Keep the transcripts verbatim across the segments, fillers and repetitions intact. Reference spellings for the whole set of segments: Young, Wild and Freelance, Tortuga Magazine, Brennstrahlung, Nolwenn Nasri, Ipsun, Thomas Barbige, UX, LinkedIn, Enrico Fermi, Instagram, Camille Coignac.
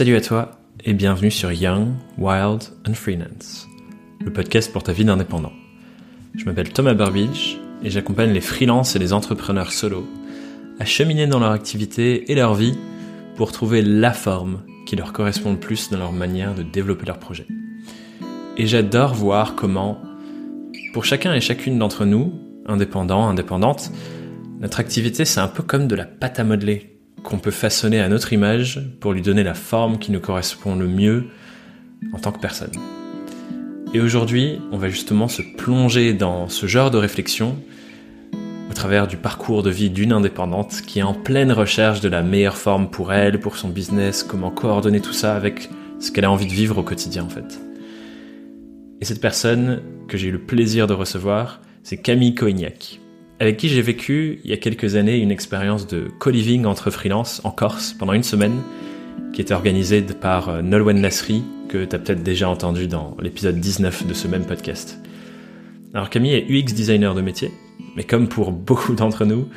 Salut à toi et bienvenue sur Young, Wild and Freelance, le podcast pour ta vie d'indépendant. Je m'appelle Thomas Barbige et j'accompagne les freelances et les entrepreneurs solos à cheminer dans leur activité et leur vie pour trouver la forme qui leur correspond le plus dans leur manière de développer leur projet. Et j'adore voir comment, pour chacun et chacune d'entre nous, indépendants, indépendantes, notre activité c'est un peu comme de la pâte à modeler qu'on peut façonner à notre image pour lui donner la forme qui nous correspond le mieux en tant que personne. Et aujourd'hui, on va justement se plonger dans ce genre de réflexion au travers du parcours de vie d'une indépendante qui est en pleine recherche de la meilleure forme pour elle, pour son business, comment coordonner tout ça avec ce qu'elle a envie de vivre au quotidien en fait. Et cette personne que j'ai eu le plaisir de recevoir, c'est Camille Coignac, avec qui j'ai vécu il y a quelques années une expérience de co-living entre freelance en Corse pendant une semaine, qui était organisée par Nolwenn Nasri, que tu as peut-être déjà entendu dans l'épisode dix-neuf de ce même podcast. Alors Camille est U X designer de métier, mais comme pour beaucoup d'entre nous,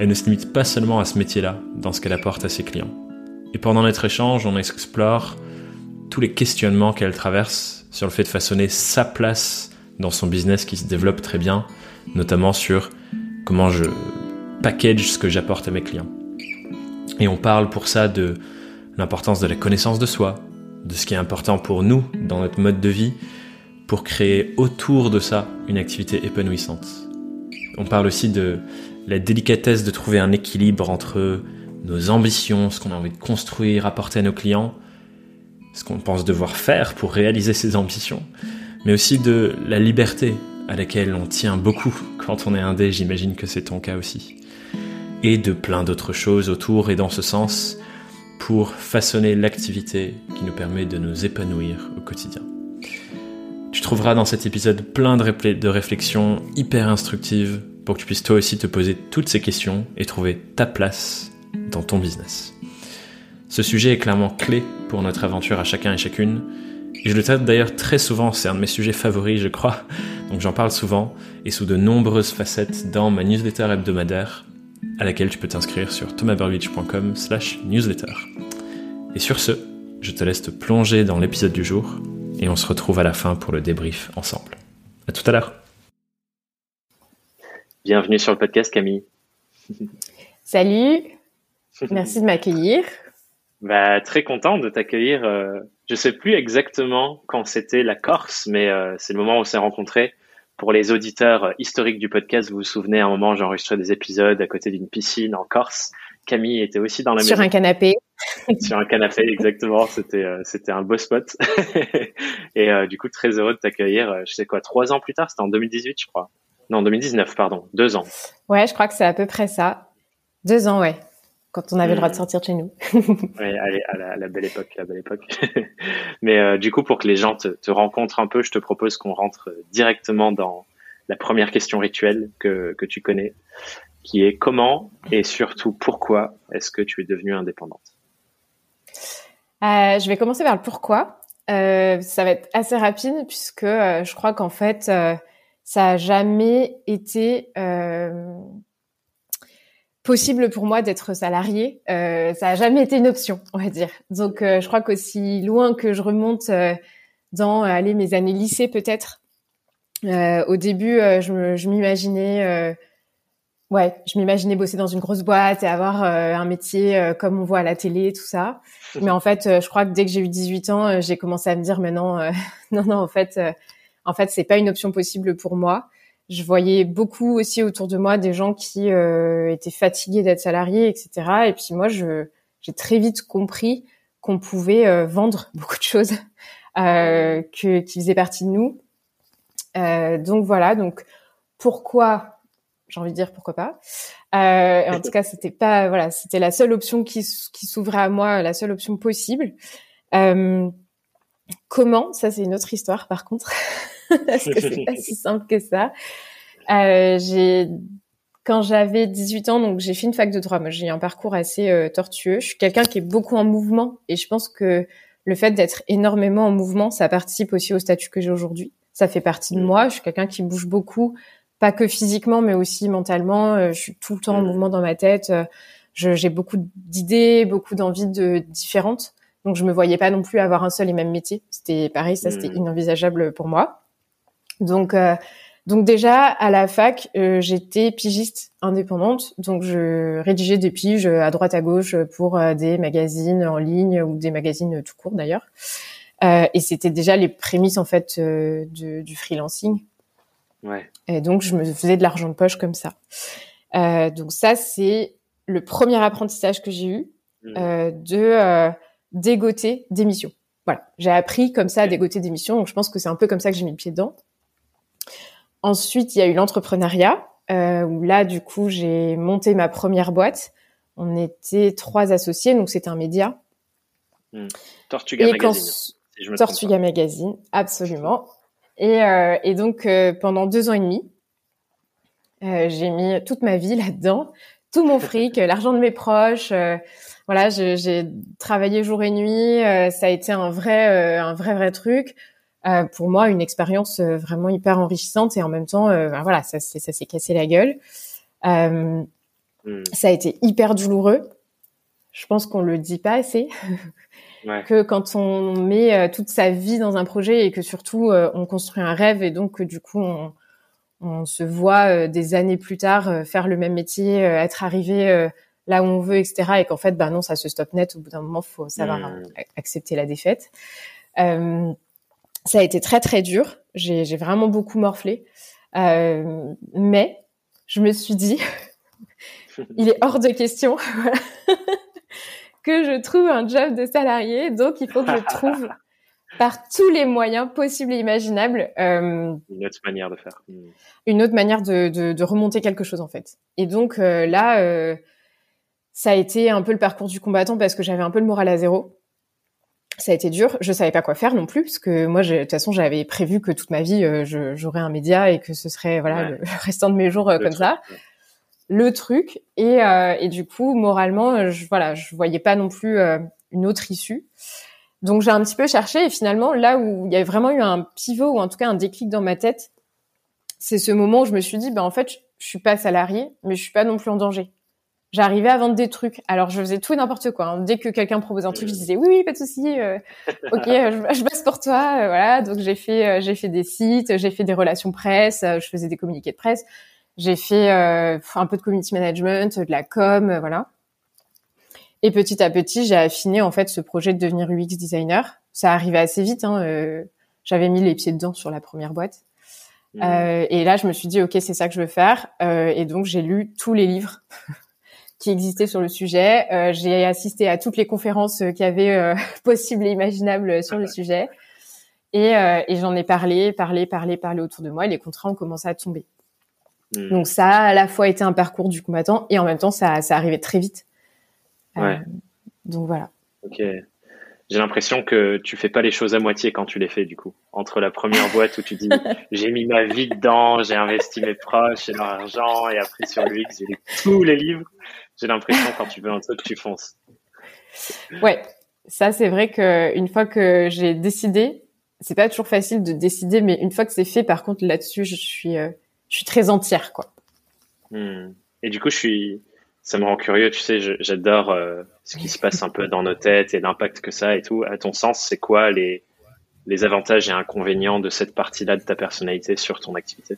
elle ne se limite pas seulement à ce métier-là, dans ce qu'elle apporte à ses clients. Et pendant notre échange, on explore tous les questionnements qu'elle traverse sur le fait de façonner sa place dans son business qui se développe très bien, notamment sur comment je package ce que j'apporte à mes clients. Et on parle pour ça de l'importance de la connaissance de soi, de ce qui est important pour nous dans notre mode de vie, pour créer autour de ça une activité épanouissante. On parle aussi de la délicatesse de trouver un équilibre entre nos ambitions, ce qu'on a envie de construire, apporter à nos clients, ce qu'on pense devoir faire pour réaliser ces ambitions, mais aussi de la liberté à laquelle on tient beaucoup quand on est indé, j'imagine que c'est ton cas aussi, et de plein d'autres choses autour et dans ce sens pour façonner l'activité qui nous permet de nous épanouir au quotidien. Tu trouveras dans cet épisode plein de, ré- de réflexions hyper instructives pour que tu puisses toi aussi te poser toutes ces questions et trouver ta place dans ton business. Ce sujet est clairement clé pour notre aventure à chacun et chacune, et je le traite d'ailleurs très souvent, c'est un de mes sujets favoris je crois, donc j'en parle souvent et sous de nombreuses facettes dans ma newsletter hebdomadaire à laquelle tu peux t'inscrire sur thomasbarbige.com slash newsletter. Et sur ce, je te laisse te plonger dans l'épisode du jour et on se retrouve à la fin pour le débrief ensemble. À tout à l'heure. Bienvenue sur le podcast Camille. Salut, merci de m'accueillir. Bah, très content de t'accueillir. Euh, je sais plus exactement quand c'était la Corse, mais euh, c'est le moment où on s'est rencontrés. Pour les auditeurs euh, historiques du podcast, vous vous souvenez, à un moment, j'enregistrais des épisodes à côté d'une piscine en Corse. Camille était aussi dans la maison. Sur un canapé. Sur un canapé, exactement. C'était euh, c'était un beau spot. Et euh, du coup, très heureux de t'accueillir. Euh, je sais quoi, trois ans plus tard, c'était en deux mille dix-huit, je crois. Non, en deux mille dix-neuf, pardon. Deux ans. Ouais, je crois que c'est à peu près ça. Deux ans, ouais. Quand on avait le droit de sortir de chez nous. Oui, allez, à la, à la belle époque, la belle époque. Mais euh, du coup, pour que les gens te, te rencontrent un peu, je te propose qu'on rentre directement dans la première question rituelle que, que tu connais, qui est comment et surtout pourquoi est-ce que tu es devenue indépendante ? euh, Je vais commencer par le pourquoi. Euh, ça va être assez rapide puisque euh, je crois qu'en fait, euh, ça n'a jamais été... Euh... possible pour moi d'être salariée, euh, ça n'a jamais été une option, on va dire. Donc, euh, je crois qu'aussi loin que je remonte euh, dans allez, mes années lycée peut-être, euh, au début, euh, je, me, je m'imaginais euh, ouais, je m'imaginais bosser dans une grosse boîte et avoir euh, un métier euh, comme on voit à la télé, tout ça. Mais en fait, euh, je crois que dès que j'ai eu dix-huit ans, euh, j'ai commencé à me dire, mais non, euh, non, non, en fait, euh, en fait, c'est pas une option possible pour moi. Je voyais beaucoup aussi autour de moi des gens qui euh, étaient fatigués d'être salariés, et cetera. Et puis moi, je, j'ai très vite compris qu'on pouvait euh, vendre beaucoup de choses euh, que, qui faisaient partie de nous. Euh, donc voilà, donc pourquoi, j'ai envie de dire pourquoi pas. Euh, en tout cas, c'était pas voilà, c'était la seule option qui, qui s'ouvrait à moi, la seule option possible. Euh, comment, ça c'est une autre histoire par contre. Parce que c'est pas si simple que ça. Euh, j'ai, quand j'avais dix-huit ans, donc j'ai fait une fac de droit. Moi, j'ai un parcours assez euh, tortueux. Je suis quelqu'un qui est beaucoup en mouvement, et je pense que le fait d'être énormément en mouvement, ça participe aussi au statut que j'ai aujourd'hui. Ça fait partie de moi. Je suis quelqu'un qui bouge beaucoup, pas que physiquement, mais aussi mentalement. Je suis tout le temps en mouvement dans ma tête. Je, j'ai beaucoup d'idées, beaucoup d'envies de différentes. Donc, je me voyais pas non plus avoir un seul et même métier. C'était pareil, ça, mmh. c'était inenvisageable pour moi. Donc, euh, donc déjà, à la fac, euh, j'étais pigiste indépendante. Donc, je rédigeais des piges à droite, à gauche pour euh, des magazines en ligne ou des magazines tout court, d'ailleurs. Euh, et c'était déjà les prémices, en fait, euh, de, du freelancing. Ouais. Et donc, je me faisais de l'argent de poche comme ça. Euh, donc, ça, c'est le premier apprentissage que j'ai eu euh, de... Euh, dégoter des missions. Voilà, j'ai appris comme ça à dégoter des missions, donc je pense que c'est un peu comme ça que j'ai mis le pied dedans. Ensuite, il y a eu l'entrepreneuriat, euh, où là, du coup, j'ai monté ma première boîte. On était trois associés, donc c'était un média. Mmh. Tortuga et Magazine, s... si je me trompe. Tortuga Magazine, absolument. Et, euh, et donc, euh, pendant deux ans et demi, euh, j'ai mis toute ma vie là-dedans, tout mon fric, l'argent de mes proches... Euh, Voilà, je, j'ai travaillé jour et nuit. Euh, ça a été un vrai, euh, un vrai, vrai truc euh, pour moi, une expérience euh, vraiment hyper enrichissante. Et en même temps, euh, ben voilà, ça, c'est, ça s'est cassé la gueule. Euh, mm. Ça a été hyper douloureux. Je pense qu'on le dit pas assez ouais. que quand on met euh, toute sa vie dans un projet et que surtout euh, on construit un rêve et donc euh, du coup on, on se voit euh, des années plus tard euh, faire le même métier, euh, être arrivé. Euh, là où on veut, et cetera. Et qu'en fait, bah non, ça se stoppe net. Au bout d'un moment, faut savoir mmh. accepter la défaite. Euh, ça a été très, très dur. J'ai, j'ai vraiment beaucoup morflé. Euh, mais je me suis dit, il est hors de question que je trouve un job de salarié. Donc, il faut que je trouve par tous les moyens possibles et imaginables. Euh, une autre manière de faire. Une autre manière de, de, de remonter quelque chose, en fait. Et donc, euh, là... Euh, ça a été un peu le parcours du combattant parce que j'avais un peu le moral à zéro. Ça a été dur. Je savais pas quoi faire non plus parce que moi, j'ai, de toute façon, j'avais prévu que toute ma vie, euh, je, j'aurais un média et que ce serait voilà ouais. le restant de mes jours euh, comme truc. ça. Le truc. Et, euh, et du coup, moralement, je, voilà, je voyais pas non plus euh, une autre issue. Donc, j'ai un petit peu cherché et finalement, là où il y a vraiment eu un pivot ou en tout cas un déclic dans ma tête, c'est ce moment où je me suis dit, ben en fait, je suis pas salariée, mais je suis pas non plus en danger. J'arrivais à vendre des trucs. Alors, je faisais tout et n'importe quoi. Hein. Dès que quelqu'un me proposait un truc, je disais « Oui, oui, pas de souci. Euh, ok, je, je bosse pour toi. Euh, » Voilà. Donc, j'ai fait, euh, j'ai fait des sites, j'ai fait des relations presse, euh, je faisais des communiqués de presse. J'ai fait euh, un peu de community management, de la com, euh, voilà. Et petit à petit, j'ai affiné en fait ce projet de devenir U X designer. Ça arrivait assez vite. Hein, euh, j'avais mis les pieds dedans sur la première boîte. Mmh. Euh, et là, je me suis dit « Ok, c'est ça que je veux faire. Euh, » Et donc, j'ai lu tous les livres qui existait sur le sujet. Euh, j'ai assisté à toutes les conférences euh, qu'il y avait euh, possibles et imaginables euh, sur le sujet. Et, euh, et j'en ai parlé, parlé, parlé, parlé autour de moi. Et les contrats ont commencé à tomber. Mmh. Donc ça a à la fois été un parcours du combattant et en même temps, ça, ça arrivait très vite. Euh, ouais. Donc voilà. Ok. J'ai l'impression que tu fais pas les choses à moitié quand tu les fais, du coup. Entre la première boîte où tu dis, j'ai mis ma vie dedans, j'ai investi mes proches, j'ai leur argent, et après sur l'U X, j'ai lu tous les livres. J'ai l'impression quand tu veux un truc, tu fonces. Ouais. Ça, c'est vrai que une fois que j'ai décidé, c'est pas toujours facile de décider, mais une fois que c'est fait, par contre, là-dessus, je suis, euh, je suis très entière, quoi. Mmh. Et du coup, je suis, ça me rend curieux, tu sais, je, j'adore euh, ce qui se passe un peu dans nos têtes et l'impact que ça a et tout. À ton sens, c'est quoi les, les avantages et inconvénients de cette partie-là de ta personnalité sur ton activité?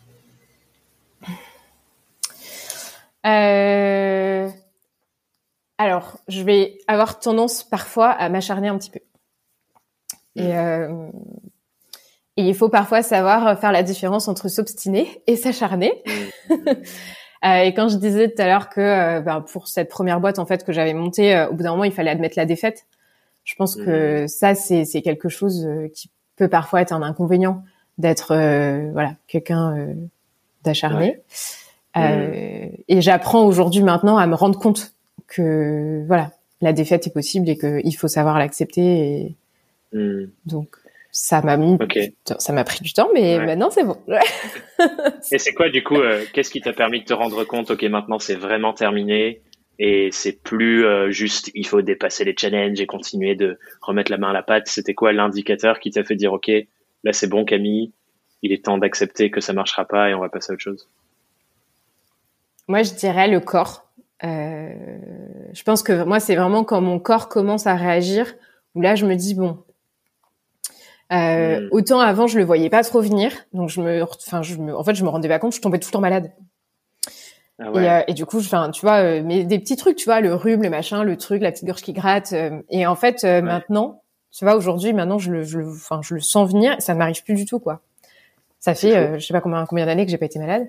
Euh... Alors, je vais avoir tendance parfois à m'acharner un petit peu. Et, euh, et il faut parfois savoir faire la différence entre s'obstiner et s'acharner. Et quand je disais tout à l'heure que ben, pour cette première boîte en fait que j'avais montée, au bout d'un moment, il fallait admettre la défaite. Je pense que ça, c'est, c'est quelque chose qui peut parfois être un inconvénient d'être euh, voilà quelqu'un euh, d'acharné. Ouais. Euh, mmh. Et j'apprends aujourd'hui maintenant à me rendre compte que voilà, la défaite est possible et qu'il faut savoir l'accepter. Et... Mmh. Donc, ça m'a mis okay. ça m'a pris du temps, mais ouais. maintenant c'est bon. Et c'est quoi du coup euh, qu'est-ce qui t'a permis de te rendre compte, ok, maintenant c'est vraiment terminé et c'est plus euh, juste il faut dépasser les challenges et continuer de remettre la main à la pâte. C'était quoi l'indicateur qui t'a fait dire, ok, là c'est bon Camille, il est temps d'accepter que ça marchera pas et on va passer à autre chose? Moi, je dirais le corps. Euh, je pense que moi, c'est vraiment quand mon corps commence à réagir où là je me dis bon, euh, mmh. autant avant je le voyais pas trop venir, donc je me, enfin je me, en fait je me rendais pas compte, je tombais tout le temps malade. Ah ouais. et, euh, et du coup, enfin tu vois, euh, mais des petits trucs, tu vois, le rhume, le machin, le truc, la petite gorge qui gratte, euh, et en fait euh, ouais. maintenant, tu vois, aujourd'hui, maintenant je le, je le, enfin je le sens venir, et ça ne m'arrive plus du tout quoi. Ça fait, euh, je sais pas combien, combien d'années que j'ai pas été malade.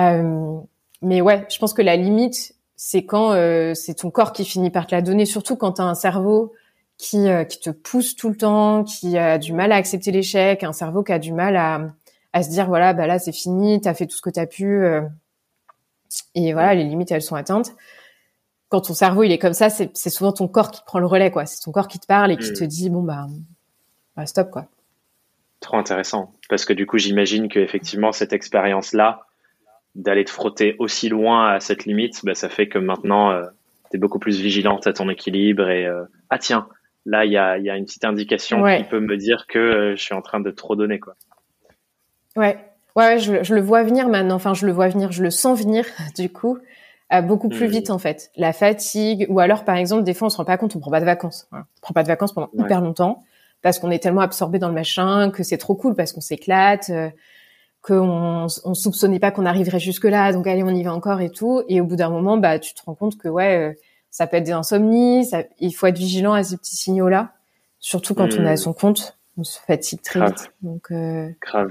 Euh, mais ouais, je pense que la limite, c'est quand euh, c'est ton corps qui finit par te la donner, surtout quand t'as un cerveau qui euh, qui te pousse tout le temps, qui a du mal à accepter l'échec, un cerveau qui a du mal à à se dire voilà bah là c'est fini, t'as fait tout ce que t'as pu euh, et voilà les limites elles sont atteintes. Quand ton cerveau il est comme ça, c'est c'est souvent ton corps qui prend le relais quoi, c'est ton corps qui te parle et qui mmh. te dit bon bah, bah stop quoi. Trop intéressant, parce que du coup, j'imagine que effectivement cette expérience-là, d'aller te frotter aussi loin à cette limite, bah, ça fait que maintenant, euh, tu es beaucoup plus vigilante à ton équilibre et euh, ah tiens, là, il y a, y a une petite indication ouais. qui peut me dire que euh, je suis en train de trop donner, quoi. Ouais, ouais, ouais je, je le vois venir maintenant, enfin, je le vois venir, je le sens venir, du coup, euh, beaucoup plus mmh. vite, en fait. La fatigue, ou alors, par exemple, des fois, on se rend pas compte, on prend pas de vacances. Hein. On prend pas de vacances pendant ouais. hyper longtemps. Parce qu'on est tellement absorbé dans le machin que c'est trop cool, parce qu'on s'éclate, euh, qu'on on soupçonnait pas qu'on arriverait jusque là, donc allez on y va encore et tout. Et au bout d'un moment, bah tu te rends compte que ouais, euh, ça peut être des insomnies. Ça, il faut être vigilant à ces petits signaux là, surtout quand mmh. on est à son compte, on se fatigue très Grave. vite. Donc euh... Grave.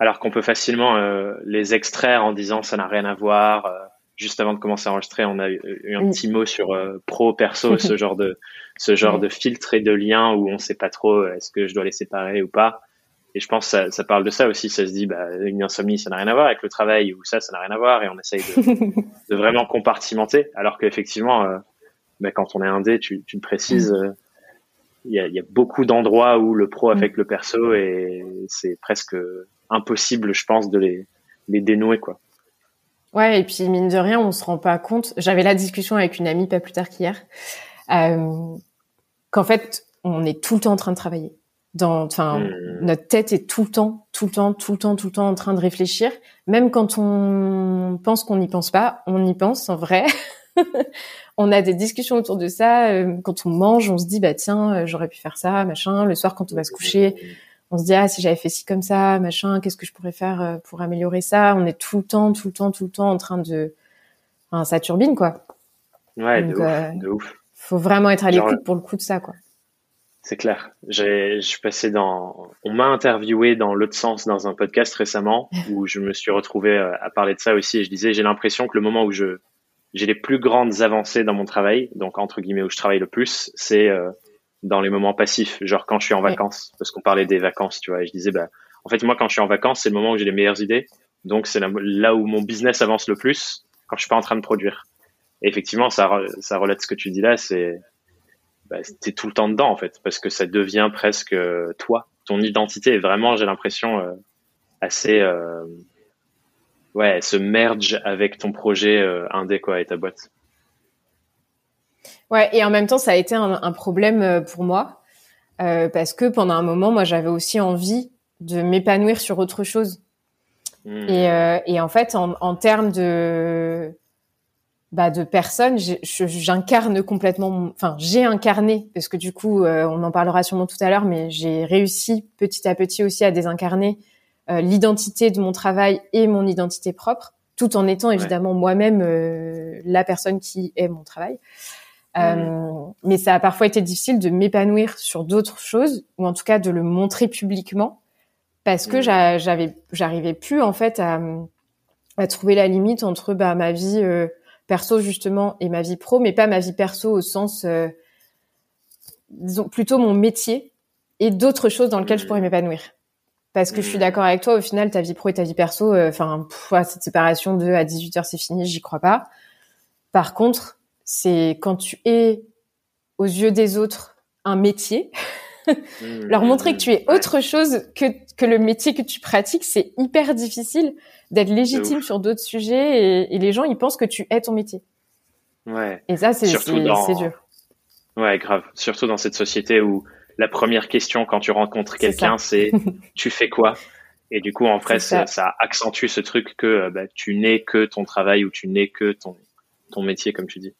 Alors qu'on peut facilement euh, les extraire en disant ça n'a rien à voir. Euh... Juste avant de commencer à enregistrer, on a eu un petit mot sur euh, pro, perso, ce genre de ce genre de filtre et de lien où on ne sait pas trop euh, est-ce que je dois les séparer ou pas. Et je pense que ça, ça parle de ça aussi. Ça se dit, bah, une insomnie, ça n'a rien à voir avec le travail ou ça, ça n'a rien à voir. Et on essaye de, de vraiment compartimenter. Alors qu'effectivement, euh, bah, quand on est indé, tu, tu le précises, il euh, y, y a beaucoup d'endroits où le pro affecte le perso et c'est presque impossible, je pense, de les, les dénouer, quoi. Ouais, et puis mine de rien, on se rend pas compte. J'avais la discussion avec une amie pas plus tard qu'hier, euh, qu'en fait, on est tout le temps en train de travailler. Dans, enfin, mmh. notre tête est tout le temps, tout le temps, tout le temps, tout le temps en train de réfléchir. Même quand on pense qu'on n'y pense pas, on y pense en vrai. On a des discussions autour de ça. Quand on mange, on se dit bah tiens, j'aurais pu faire ça, machin. Le soir, quand on va se coucher, on se dit ah si j'avais fait ci comme ça machin, qu'est-ce que je pourrais faire pour améliorer ça. On est tout le temps tout le temps tout le temps en train de, enfin ça turbine quoi. Ouais. Donc, de, euh, ouf, de ouf. Faut vraiment être à l'écoute Genre... pour le coup de ça quoi. C'est clair. J'ai, je suis passé dans, on m'a interviewé dans l'autre sens dans un podcast récemment où je me suis retrouvé à parler de ça aussi et je disais j'ai l'impression que le moment où je, j'ai les plus grandes avancées dans mon travail, donc entre guillemets où je travaille le plus, c'est euh... dans les moments passifs, genre quand je suis en vacances, parce qu'on parlait des vacances, tu vois, et je disais, bah, en fait, moi, quand je suis en vacances, c'est le moment où j'ai les meilleures idées, donc c'est la, là où mon business avance le plus, quand je suis pas en train de produire. Et effectivement, ça, ça relate ce que tu dis là, c'est, bah, t'es tout le temps dedans, en fait, parce que ça devient presque euh, toi, ton identité, et vraiment, j'ai l'impression euh, assez, euh, ouais, elle se merge avec ton projet euh, indé, quoi, et ta boîte. Ouais, et en même temps, ça a été un, un problème pour moi euh, parce que pendant un moment, moi, j'avais aussi envie de m'épanouir sur autre chose. Mmh. Et, euh, et en fait, en, en termes de bah de personnes, j'incarne complètement, enfin, j'ai incarné parce que du coup, euh, on en parlera sûrement tout à l'heure, mais j'ai réussi petit à petit aussi à désincarner euh, l'identité de mon travail et mon identité propre, tout en étant évidemment ouais. moi-même euh, la personne qui est mon travail. Euh, mmh. mais ça a parfois été difficile de m'épanouir sur d'autres choses ou en tout cas de le montrer publiquement parce que mmh. j'a, j'avais, j'arrivais plus en fait à, à trouver la limite entre bah, ma vie euh, perso justement et ma vie pro, mais pas ma vie perso au sens euh, disons plutôt mon métier et d'autres choses dans lesquelles mmh. je pourrais m'épanouir parce que mmh. je suis d'accord avec toi, au final ta vie pro et ta vie perso, enfin euh, cette séparation de à dix-huit heures c'est fini, j'y crois pas. Par contre, c'est quand tu es, aux yeux des autres, un métier. Leur montrer que tu es autre chose que, que le métier que tu pratiques, c'est hyper difficile d'être légitime sur d'autres sujets et, et les gens, ils pensent que tu es ton métier. Ouais. Et ça, c'est, c'est, dans... c'est dur. Ouais, grave. Surtout dans cette société où la première question quand tu rencontres quelqu'un, c'est, c'est tu fais quoi ? Et du coup, en vrai, ça. Ça, ça accentue ce truc que bah, tu n'es que ton travail ou tu n'es que ton, ton métier, comme tu dis.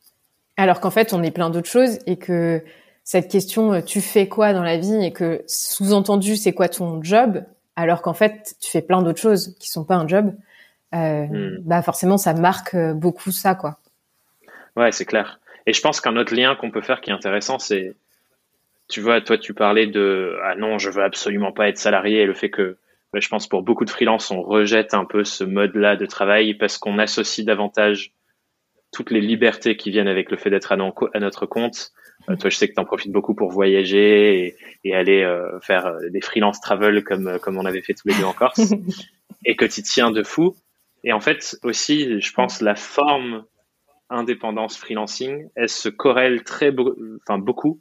Alors qu'en fait, on est plein d'autres choses et que cette question « tu fais quoi dans la vie ?» et que sous-entendu « c'est quoi ton job ?» alors qu'en fait, tu fais plein d'autres choses qui sont pas un job, euh, mmh. bah forcément, ça marque beaucoup ça, quoi. Ouais, c'est clair. Et je pense qu'un autre lien qu'on peut faire qui est intéressant, c'est, tu vois, toi, tu parlais de « ah non, je veux absolument pas être salarié » et le fait que, bah, je pense pour beaucoup de freelances, on rejette un peu ce mode-là de travail parce qu'on associe davantage toutes les libertés qui viennent avec le fait d'être à, non, à notre compte. Euh, toi, je sais que tu en profites beaucoup pour voyager et, et aller euh, faire euh, des freelance travel comme comme on avait fait tous les deux en Corse et que tu tiens de fou. Et en fait, aussi, je pense la forme indépendance freelancing, elle se corrèle très be- enfin beaucoup.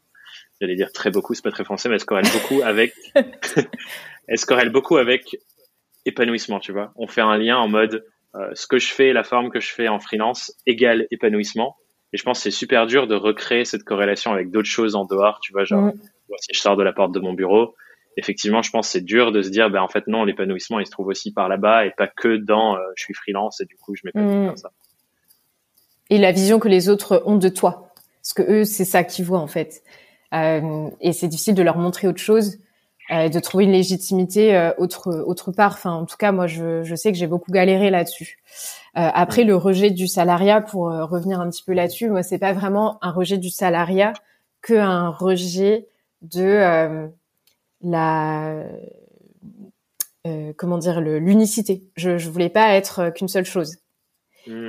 J'allais dire très beaucoup, c'est pas très français, mais elle se corrèle beaucoup avec elle se corrèle beaucoup avec épanouissement, tu vois. On fait un lien en mode Euh, ce que je fais, la forme que je fais en freelance égale épanouissement. Et je pense que c'est super dur de recréer cette corrélation avec d'autres choses en dehors. Tu vois, genre, mmh. si je sors de la porte de mon bureau, effectivement, je pense que c'est dur de se dire, ben, en fait, non, l'épanouissement, il se trouve aussi par là-bas et pas que dans euh, je suis freelance et du coup, je m'épanouis mmh. comme ça. Et la vision que les autres ont de toi. Parce que eux, c'est ça qu'ils voient, en fait. Euh, et c'est difficile de leur montrer autre chose. Euh, de trouver une légitimité euh, autre autre part. Enfin, en tout cas, moi, je je sais que j'ai beaucoup galéré là-dessus. Euh, après, le rejet du salariat, pour euh, revenir un petit peu là-dessus, moi, c'est pas vraiment un rejet du salariat que un rejet de euh, la euh, comment dire le l'unicité. Je je voulais pas être qu'une seule chose.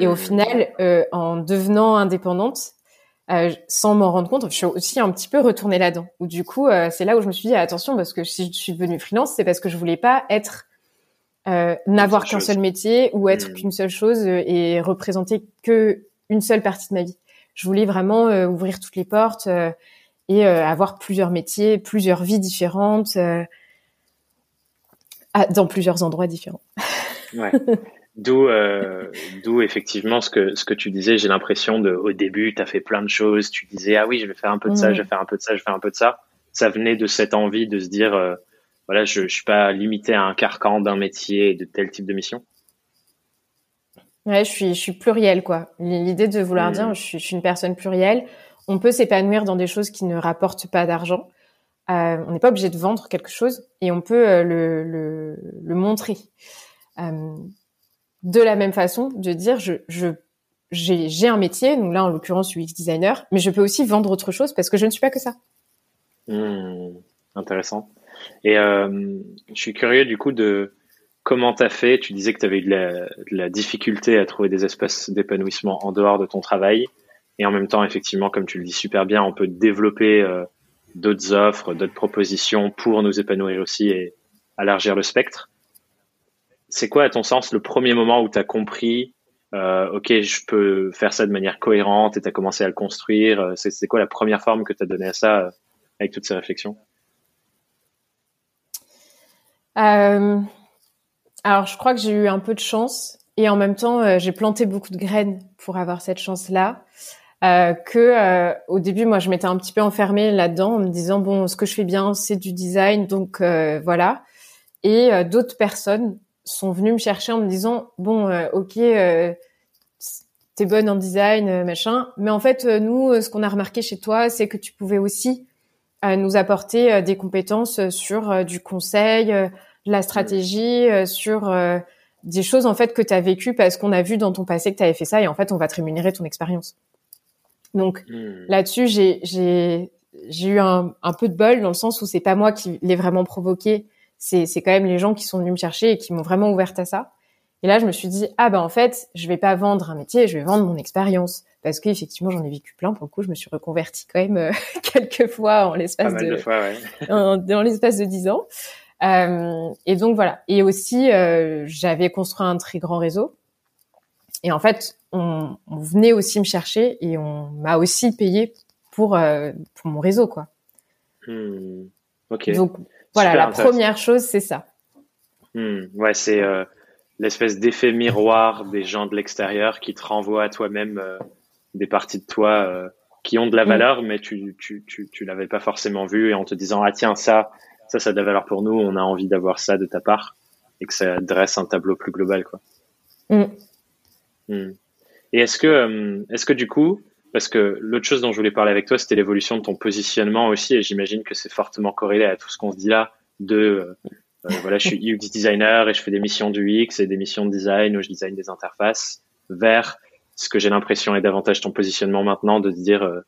Et au final, euh, en devenant indépendante. Euh, sans m'en rendre compte, je suis aussi un petit peu retournée là-dedans. Ou du coup, euh, c'est là où je me suis dit attention, parce que si je suis devenue freelance, c'est parce que je voulais pas être, euh, n'avoir qu'un chose. seul métier ou être mmh. qu'une seule chose et représenter que une seule partie de ma vie. Je voulais vraiment euh, ouvrir toutes les portes euh, et euh, avoir plusieurs métiers, plusieurs vies différentes, euh, à, dans plusieurs endroits différents. Ouais. D'où, euh, d'où effectivement ce que ce que tu disais. J'ai l'impression de au début, t'as fait plein de choses. Tu disais ah oui, je vais faire un peu de ça, mmh. je vais faire un peu de ça, je vais faire un peu de ça. Ça venait de cette envie de se dire euh, voilà, je, je suis pas limité à un carcan d'un métier et de tel type de mission. Ouais, je suis je suis plurielle quoi. L'idée de vouloir mmh. dire je suis, je suis une personne plurielle. On peut s'épanouir dans des choses qui ne rapportent pas d'argent. Euh, on n'est pas obligé de vendre quelque chose et on peut euh, le, le le montrer. Euh, De la même façon, de dire je je j'ai j'ai un métier, donc là en l'occurrence U X designer, mais je peux aussi vendre autre chose parce que je ne suis pas que ça. Mmh, intéressant. Et euh, je suis curieux du coup de comment t'as fait. Tu disais que t'avais eu de la, de la difficulté à trouver des espaces d'épanouissement en dehors de ton travail, et en même temps effectivement, comme tu le dis super bien, on peut développer euh, d'autres offres, d'autres propositions pour nous épanouir aussi et élargir le spectre. C'est quoi, à ton sens, le premier moment où tu as compris euh, « Ok, je peux faire ça de manière cohérente » et tu as commencé à le construire. C'est, c'est quoi la première forme que tu as donnée à ça euh, avec toutes ces réflexions euh, Alors, je crois que j'ai eu un peu de chance et en même temps, euh, j'ai planté beaucoup de graines pour avoir cette chance-là. Euh, que euh, au début, moi, je m'étais un petit peu enfermée là-dedans en me disant « Bon, ce que je fais bien, c'est du design, donc euh, voilà. » Et euh, d'autres personnes sont venus me chercher en me disant bon euh, ok euh, t'es bonne en design euh, machin, mais en fait euh, nous euh, ce qu'on a remarqué chez toi, c'est que tu pouvais aussi euh, nous apporter euh, des compétences sur euh, du conseil, euh, de la stratégie, euh, sur euh, des choses en fait que t'as vécu parce qu'on a vu dans ton passé que t'avais fait ça, et en fait on va te rémunérer ton expérience. Donc mmh. là-dessus j'ai j'ai j'ai eu un un peu de bol dans le sens où c'est pas moi qui l'ai vraiment provoqué. C'est, c'est quand même les gens qui sont venus me chercher et qui m'ont vraiment ouverte à ça. Et là, je me suis dit, ah ben en fait, je vais pas vendre un métier, je vais vendre mon expérience. Parce qu'effectivement, j'en ai vécu plein. Pour le coup, je me suis reconvertie quand même euh, quelques fois en l'espace de, de fois, ouais. en, dans l'espace de dix ans. Euh, et donc voilà. Et aussi, euh, j'avais construit un très grand réseau. Et en fait, on, on venait aussi me chercher et on m'a aussi payé pour euh, pour mon réseau, quoi. Hmm. Ok. Donc voilà, super, la première chose, c'est ça. Mmh, ouais, c'est euh, l'espèce d'effet miroir des gens de l'extérieur qui te renvoient à toi-même euh, des parties de toi euh, qui ont de la valeur, mmh. mais tu tu tu tu l'avais pas forcément vu, et en te disant ah tiens ça ça ça a de la valeur pour nous, on a envie d'avoir ça de ta part, et que ça dresse un tableau plus global quoi. Mmh. Mmh. Et est-ce que euh, est-ce que du coup Parce que l'autre chose dont je voulais parler avec toi, c'était l'évolution de ton positionnement aussi, et j'imagine que c'est fortement corrélé à tout ce qu'on se dit là, de euh, voilà, je suis U X designer et je fais des missions du U X et des missions de design où je design des interfaces, vers ce que j'ai l'impression est davantage ton positionnement maintenant, de te dire euh,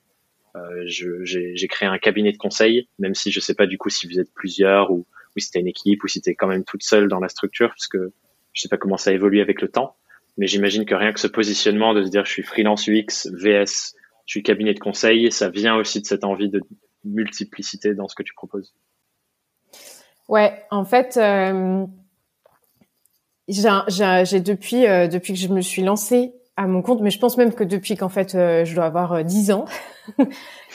euh, je, j'ai, j'ai créé un cabinet de conseil, même si je sais pas du coup si vous êtes plusieurs ou, ou si t'es une équipe ou si t'es quand même toute seule dans la structure, parce que je sais pas comment ça évolue avec le temps. Mais j'imagine que rien que ce positionnement de se dire je suis freelance U X, V S, je suis cabinet de conseil, ça vient aussi de cette envie de multiplicité dans ce que tu proposes. Ouais, en fait, euh, j'ai, j'ai, j'ai depuis, euh, depuis que je me suis lancée à mon compte, mais je pense même que depuis qu'en fait euh, je dois avoir euh, dix ans,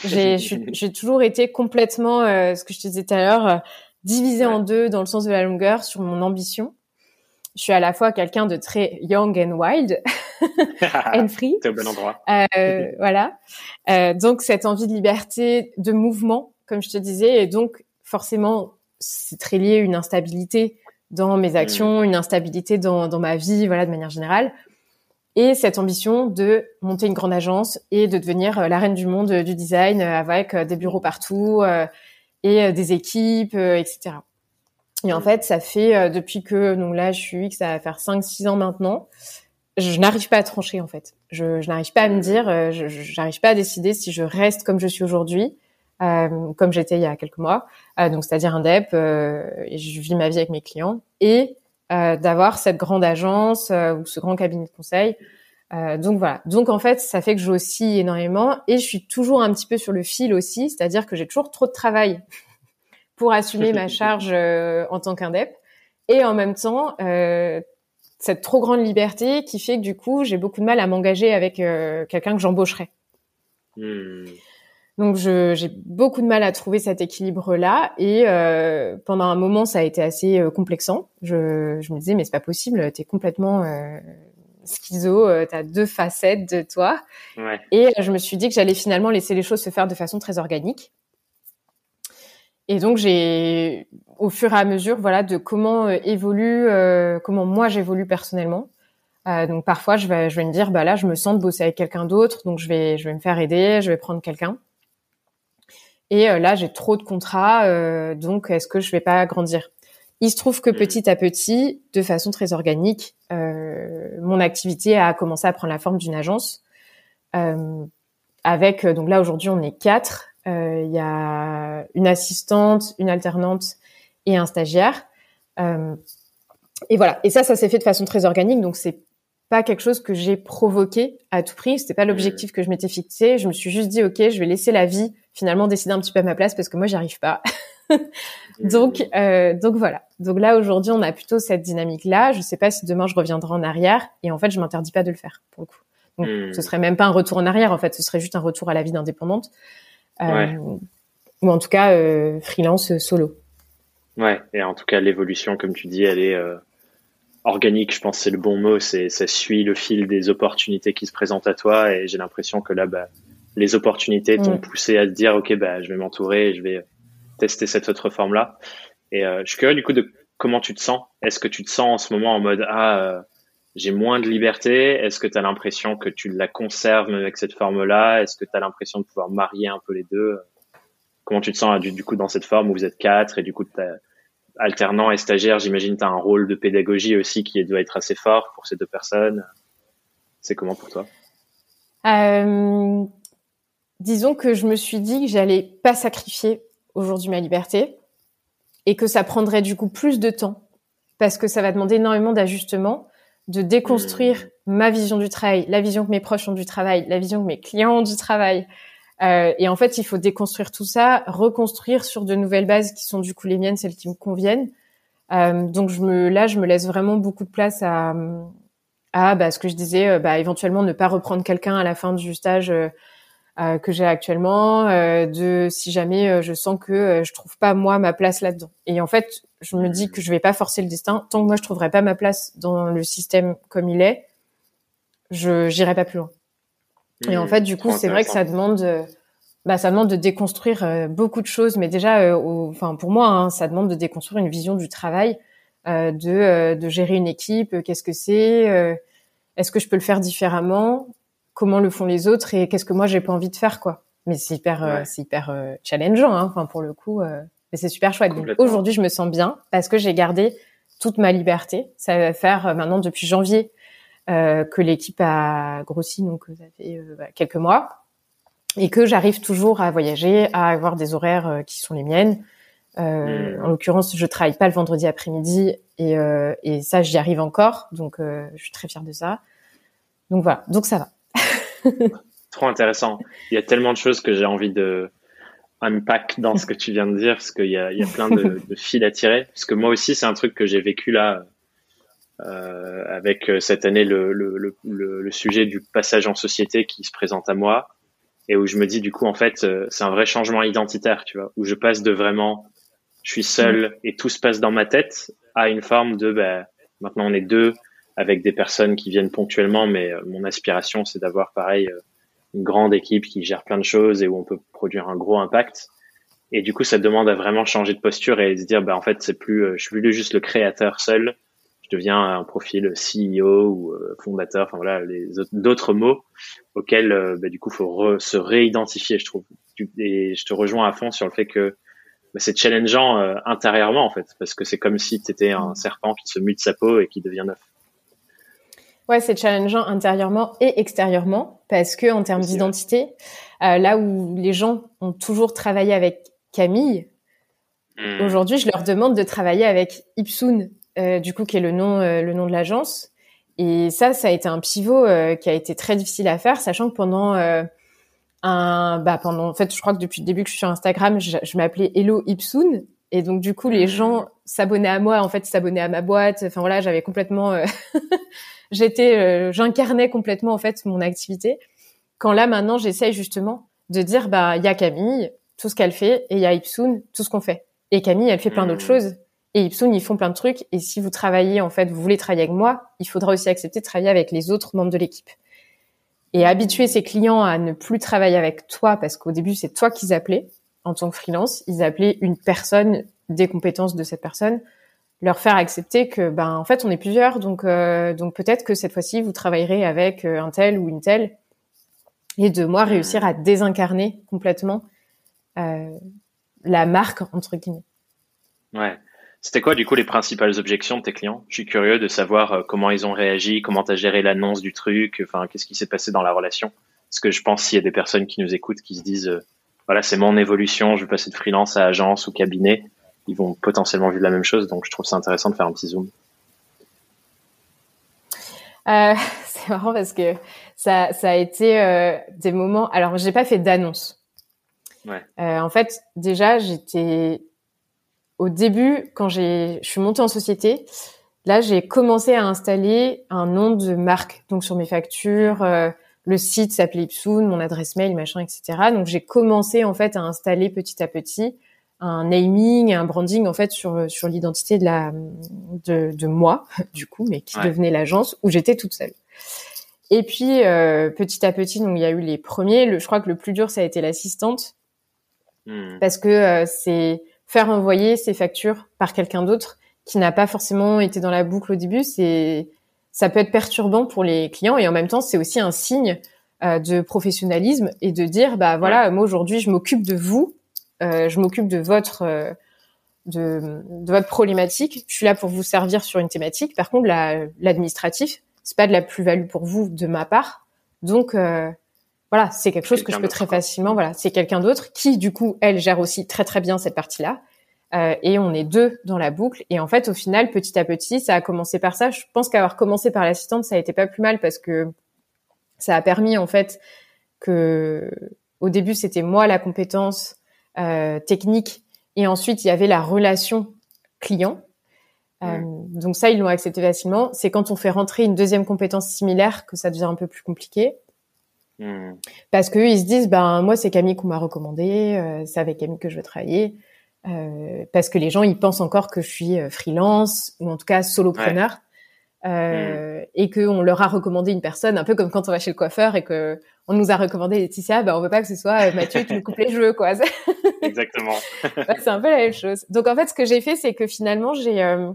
j'ai, j'ai, j'ai toujours été complètement, euh, ce que je te disais tout à l'heure, euh, divisée ouais. en deux dans le sens de la longueur sur mon ambition. Je suis à la fois quelqu'un de très young and wild and free. C'est au bon endroit. Euh, voilà. Euh, donc, cette envie de liberté, de mouvement, comme je te disais. Et donc, forcément, c'est très lié à une instabilité dans mes actions, mmh. une instabilité dans, dans ma vie, voilà, de manière générale. Et cette ambition de monter une grande agence et de devenir la reine du monde du design avec des bureaux partout et des équipes, et cetera. Et en fait, ça fait, euh, depuis que, donc là, je suis U X, ça va faire cinq six ans maintenant, je n'arrive pas à trancher, en fait. Je, je n'arrive pas à me dire, euh, je, je n'arrive pas à décider si je reste comme je suis aujourd'hui, euh, comme j'étais il y a quelques mois, euh, donc c'est-à-dire un D E P, euh, et je vis ma vie avec mes clients, et euh, d'avoir cette grande agence euh, ou ce grand cabinet de conseil. Euh, donc voilà. Donc en fait, ça fait que j'oscille énormément, et je suis toujours un petit peu sur le fil aussi, c'est-à-dire que j'ai toujours trop de travail pour assumer ma charge euh, en tant qu'indep, et en même temps euh, cette trop grande liberté qui fait que du coup j'ai beaucoup de mal à m'engager avec euh, quelqu'un que j'embaucherais. Mmh. Donc je, j'ai beaucoup de mal à trouver cet équilibre-là, et euh, pendant un moment ça a été assez euh, complexant. Je, je me disais mais c'est pas possible, t'es complètement euh, schizo, euh, t'as deux facettes de toi. Ouais. Et euh, je me suis dit que j'allais finalement laisser les choses se faire de façon très organique. Et donc j'ai, au fur et à mesure, voilà, de comment euh, évolue, euh, comment moi j'évolue personnellement. Euh, donc parfois je vais, je vais me dire, bah là je me sens de bosser avec quelqu'un d'autre, donc je vais, je vais me faire aider, je vais prendre quelqu'un. Et euh, là j'ai trop de contrats, euh, donc est-ce que je vais pas grandir ? Il se trouve que petit à petit, de façon très organique, euh, mon activité a commencé à prendre la forme d'une agence. Euh, avec, donc là aujourd'hui on est quatre. Il euh, y a une assistante, une alternante et un stagiaire. Euh, et voilà. Et ça, ça s'est fait de façon très organique. Donc, c'est pas quelque chose que j'ai provoqué à tout prix. C'était pas l'objectif que je m'étais fixé. Je me suis juste dit, OK, je vais laisser la vie finalement décider un petit peu à ma place parce que moi, j'y arrive pas. donc, euh, donc voilà. Donc là, aujourd'hui, on a plutôt cette dynamique-là. Je sais pas si demain, je reviendrai en arrière. Et en fait, je m'interdis pas de le faire pour le coup. Donc, mmh. ce serait même pas un retour en arrière. En fait, ce serait juste un retour à la vie d'indépendante. Ouais. Euh, ou en tout cas euh, freelance euh, solo. Ouais, et en tout cas l'évolution, comme tu dis, elle est euh, organique, je pense que c'est le bon mot, c'est, ça suit le fil des opportunités qui se présentent à toi, et j'ai l'impression que là, bah, les opportunités t'ont mmh. poussé à te dire, ok, bah, je vais m'entourer, je vais tester cette autre forme-là. Et euh, je suis curieux du coup de comment tu te sens. Est-ce que tu te sens en ce moment en mode, ah, euh, j'ai moins de liberté? Est-ce que tu as l'impression que tu la conserves avec cette forme-là? Est-ce que tu as l'impression de pouvoir marier un peu les deux? Comment tu te sens du coup dans cette forme où vous êtes quatre et du coup t'as alternant et stagiaire? J'imagine tu as un rôle de pédagogie aussi qui doit être assez fort pour ces deux personnes. C'est comment pour toi? euh, Disons que je me suis dit que j'allais pas sacrifier aujourd'hui ma liberté et que ça prendrait du coup plus de temps parce que ça va demander énormément d'ajustements, de déconstruire mmh. ma vision du travail, la vision que mes proches ont du travail, la vision que mes clients ont du travail. Euh, et en fait, il faut déconstruire tout ça, reconstruire sur de nouvelles bases qui sont du coup les miennes, celles qui me conviennent. Euh, donc je me, là, je me laisse vraiment beaucoup de place à, à bah, ce que je disais, bah, éventuellement ne pas reprendre quelqu'un à la fin du stage euh, euh, que j'ai actuellement, euh, de si jamais euh, je sens que euh, je trouve pas moi ma place là-dedans. Et en fait, je me dis que je vais pas forcer le destin. Tant que moi, je trouverai pas ma place dans le système comme il est, je, j'irai pas plus loin. Mmh, et en fait, du coup, c'est vrai que ça demande, bah, ça demande de déconstruire euh, beaucoup de choses. Mais déjà, euh, au, enfin, pour moi, hein, ça demande de déconstruire une vision du travail, euh, de, euh, de gérer une équipe. Euh, qu'est-ce que c'est? Euh, est-ce que je peux le faire différemment? comment le font les autres et qu'est-ce que moi j'ai pas envie de faire, quoi. Mais c'est hyper, ouais. euh, c'est hyper euh, challengeant, hein. Enfin, pour le coup, euh, mais c'est super chouette. Donc, aujourd'hui, je me sens bien parce que j'ai gardé toute ma liberté. Ça va faire euh, maintenant depuis janvier euh, que l'équipe a grossi, donc ça fait euh, bah, quelques mois, et que j'arrive toujours à voyager, à avoir des horaires euh, qui sont les miennes. Euh, mmh. En l'occurrence, je travaille pas le vendredi après-midi et, euh, et ça, j'y arrive encore. Donc, euh, je suis très fière de ça. Donc voilà, donc ça va. Trop intéressant. Il y a tellement de choses que j'ai envie de unpack dans ce que tu viens de dire, parce qu'il y a, il y a plein de, de fils à tirer. Parce que moi aussi, c'est un truc que j'ai vécu là, euh, avec cette année le, le, le, le sujet du passage en société qui se présente à moi, et où je me dis, du coup, en fait, c'est un vrai changement identitaire, tu vois, où je passe de vraiment, je suis seul et tout se passe dans ma tête, à une forme de, ben, maintenant on est deux, avec des personnes qui viennent ponctuellement, mais mon aspiration, c'est d'avoir pareil une grande équipe qui gère plein de choses et où on peut produire un gros impact. Et du coup, ça demande à vraiment changer de posture et se dire, bah, en fait, c'est plus, je suis plus juste le créateur seul. Je deviens un profil C E O ou fondateur, enfin voilà, les autres, d'autres mots auxquels, bah, du coup, faut re, se réidentifier, je trouve. Et je te rejoins à fond sur le fait que bah, c'est challengeant euh, intérieurement, en fait, parce que c'est comme si t'étais un serpent qui se mue de sa peau et qui devient neuf. Ouais, c'est challengeant intérieurement et extérieurement parce que en termes d'identité, euh, là où les gens ont toujours travaillé avec Camille, mmh. aujourd'hui je leur demande de travailler avec Ipsun, euh, du coup qui est le nom euh, le nom de l'agence. Et ça, ça a été un pivot euh, qui a été très difficile à faire, sachant que pendant euh, un bah pendant en fait je crois que depuis le début que je suis sur Instagram, je, je m'appelais Hello Ipsun. Et donc, du coup, les gens s'abonnaient à moi. En fait, ils s'abonnaient à ma boîte. Enfin, voilà, j'avais complètement... Euh... J'étais... Euh... J'incarnais complètement, en fait, mon activité. Quand là, maintenant, j'essaye justement de dire, bah, il y a Camille, tout ce qu'elle fait, et il y a Ipsun, tout ce qu'on fait. Et Camille, elle fait plein d'autres choses. Et Ipsun, ils font plein de trucs. Et si vous travaillez, en fait, vous voulez travailler avec moi, il faudra aussi accepter de travailler avec les autres membres de l'équipe. Et habituer ses clients à ne plus travailler avec toi, parce qu'au début, c'est toi qu'ils appelaient. En tant que freelance, ils appelaient une personne, des compétences de cette personne, leur faire accepter que, ben, en fait, on est plusieurs, donc, euh, donc peut-être que cette fois-ci, vous travaillerez avec un tel ou une telle, et de moi réussir à désincarner complètement euh, la marque entre guillemets. Ouais. C'était quoi, du coup, les principales objections de tes clients ? Je suis curieux de savoir comment ils ont réagi, comment t'as géré l'annonce du truc, enfin, qu'est-ce qui s'est passé dans la relation ? Parce que je pense s'il y a des personnes qui nous écoutent qui se disent. Euh, Voilà, c'est mon évolution, je vais passer de freelance à agence ou cabinet. Ils vont potentiellement vivre la même chose, donc je trouve ça intéressant de faire un petit zoom. Euh, c'est marrant parce que ça, ça a été euh, des moments... Alors, j'ai pas fait d'annonce. Ouais. Euh, en fait, déjà, j'étais... Au début, quand j'ai, je suis montée en société, là, j'ai commencé à installer un nom de marque, donc sur mes factures... Euh, Le site s'appelait Ipsun, mon adresse mail, machin, et cetera. Donc, j'ai commencé, en fait, à installer petit à petit un naming, un branding, en fait, sur, sur l'identité de la, de, de moi, du coup, mais qui ouais. devenait l'agence où j'étais toute seule. Et puis, euh, petit à petit, donc, il y a eu les premiers. Le, je crois que le plus dur, ça a été l'assistante. Mmh. Parce que, euh, c'est faire envoyer ses factures par quelqu'un d'autre qui n'a pas forcément été dans la boucle au début. C'est, ça peut être perturbant pour les clients et en même temps, c'est aussi un signe euh, de professionnalisme et de dire, bah voilà, moi aujourd'hui, je m'occupe de vous, euh, je m'occupe de votre euh, de, de votre problématique. Je suis là pour vous servir sur une thématique. Par contre, la, l'administratif, c'est pas de la plus-value pour vous de ma part. Donc euh, voilà, c'est quelque chose que je peux très facilement. Voilà, c'est quelqu'un d'autre qui, du coup, elle gère aussi très très bien cette partie-là. Euh, et on est deux dans la boucle et en fait au final petit à petit ça a commencé par ça. Je pense qu'avoir commencé par l'assistante ça a été pas plus mal parce que ça a permis en fait que au début c'était moi la compétence euh, technique et ensuite il y avait la relation client euh, mmh. donc ça ils l'ont accepté facilement. C'est quand on fait rentrer une deuxième compétence similaire que ça devient un peu plus compliqué. Mmh. Parce que eux, ils se disent ben moi c'est Camille qu'on m'a recommandé, euh, c'est avec Camille que je veux travailler. Euh, parce que les gens, ils pensent encore que je suis euh, freelance ou en tout cas solopreneur ouais. euh, mmh. et qu'on leur a recommandé une personne, un peu comme quand on va chez le coiffeur et que on nous a recommandé Laetitia, ben on veut pas que ce soit euh, Mathieu qui nous coupe les cheveux, quoi. Exactement. Ouais, c'est un peu la même chose. Donc en fait, ce que j'ai fait, c'est que finalement, j'ai euh,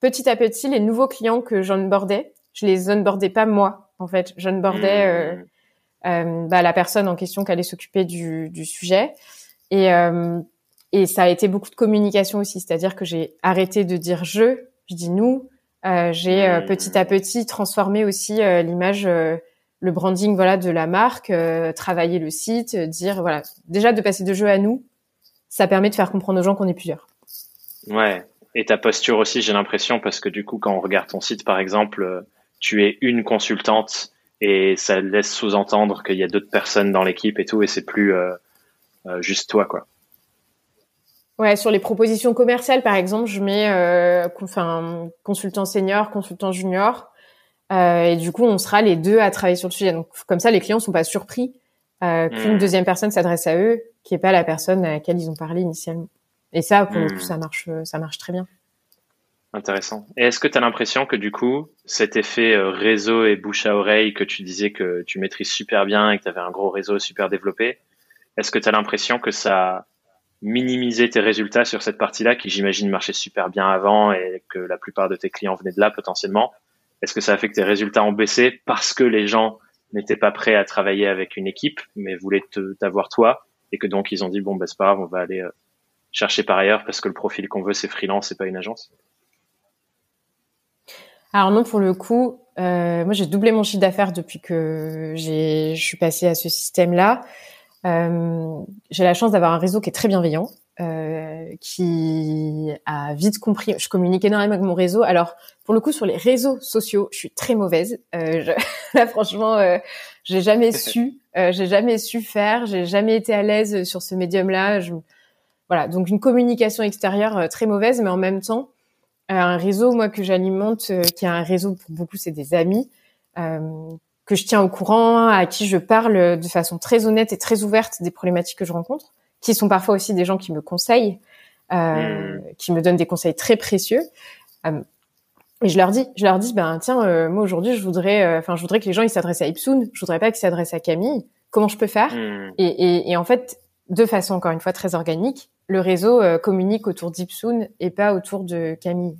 petit à petit les nouveaux clients que j'onboardais, je les onboardais pas moi. En fait, j'onboardais mmh. euh, euh, bah, la personne en question qui allait s'occuper du, du sujet. Et, euh, et ça a été beaucoup de communication aussi, c'est-à-dire que j'ai arrêté de dire « je », je dis « nous ». Euh, j'ai euh, petit à petit transformé aussi euh, l'image, euh, le branding, voilà, de la marque, euh, travailler le site, euh, dire voilà, déjà de passer de jeu à nous, ça permet de faire comprendre aux gens qu'on est plusieurs. Ouais, et ta posture aussi, j'ai l'impression, parce que du coup quand on regarde ton site par exemple, euh, tu es une consultante et ça laisse sous-entendre qu'il y a d'autres personnes dans l'équipe et tout, et c'est plus euh, euh, juste toi, quoi. Ouais, sur les propositions commerciales, par exemple, je mets euh, enfin, consultant senior, consultant junior. Euh, et du coup, on sera les deux à travailler sur le sujet. Donc, comme ça, les clients sont pas surpris euh, qu'une mmh. deuxième personne s'adresse à eux, qui est pas la personne à laquelle ils ont parlé initialement. Et ça, pour mmh. le coup, ça marche, ça marche très bien. Intéressant. Et est-ce que tu as l'impression que du coup, cet effet réseau et bouche à oreille que tu disais que tu maîtrises super bien et que tu avais un gros réseau super développé, est-ce que tu as l'impression que ça... minimiser tes résultats sur cette partie-là qui, j'imagine, marchait super bien avant et que la plupart de tes clients venaient de là potentiellement. Est-ce que ça a fait que tes résultats ont baissé parce que les gens n'étaient pas prêts à travailler avec une équipe mais voulaient te, t'avoir toi, et que donc ils ont dit bon ben c'est pas grave, on va aller euh, chercher par ailleurs parce que le profil qu'on veut c'est freelance et pas une agence? Alors non, pour le coup, euh, moi j'ai doublé mon chiffre d'affaires depuis que j'ai, je suis passée à ce système-là. Euh, j'ai la chance d'avoir un réseau qui est très bienveillant, euh, qui a vite compris. Je communique énormément avec mon réseau. Alors, pour le coup, sur les réseaux sociaux, je suis très mauvaise. Euh, je... Là, franchement, euh, j'ai jamais su, euh, j'ai jamais su faire, j'ai jamais été à l'aise sur ce médium-là. Je... Voilà, donc une communication extérieure euh, très mauvaise, mais en même temps, euh, un réseau, moi, que j'alimente, euh, qui est un réseau pour beaucoup, c'est des amis. Euh, que je tiens au courant, à qui je parle de façon très honnête et très ouverte des problématiques que je rencontre, qui sont parfois aussi des gens qui me conseillent, euh, mmh. qui me donnent des conseils très précieux. Euh, et je leur dis, je leur dis, ben tiens, euh, moi aujourd'hui, je voudrais, enfin, euh, je voudrais que les gens ils s'adressent à Ipsun, je voudrais pas qu'ils s'adressent à Camille. Comment je peux faire? mmh. et, et, et en fait, de façon encore une fois très organique, le réseau euh, communique autour d'Ipsun et pas autour de Camille.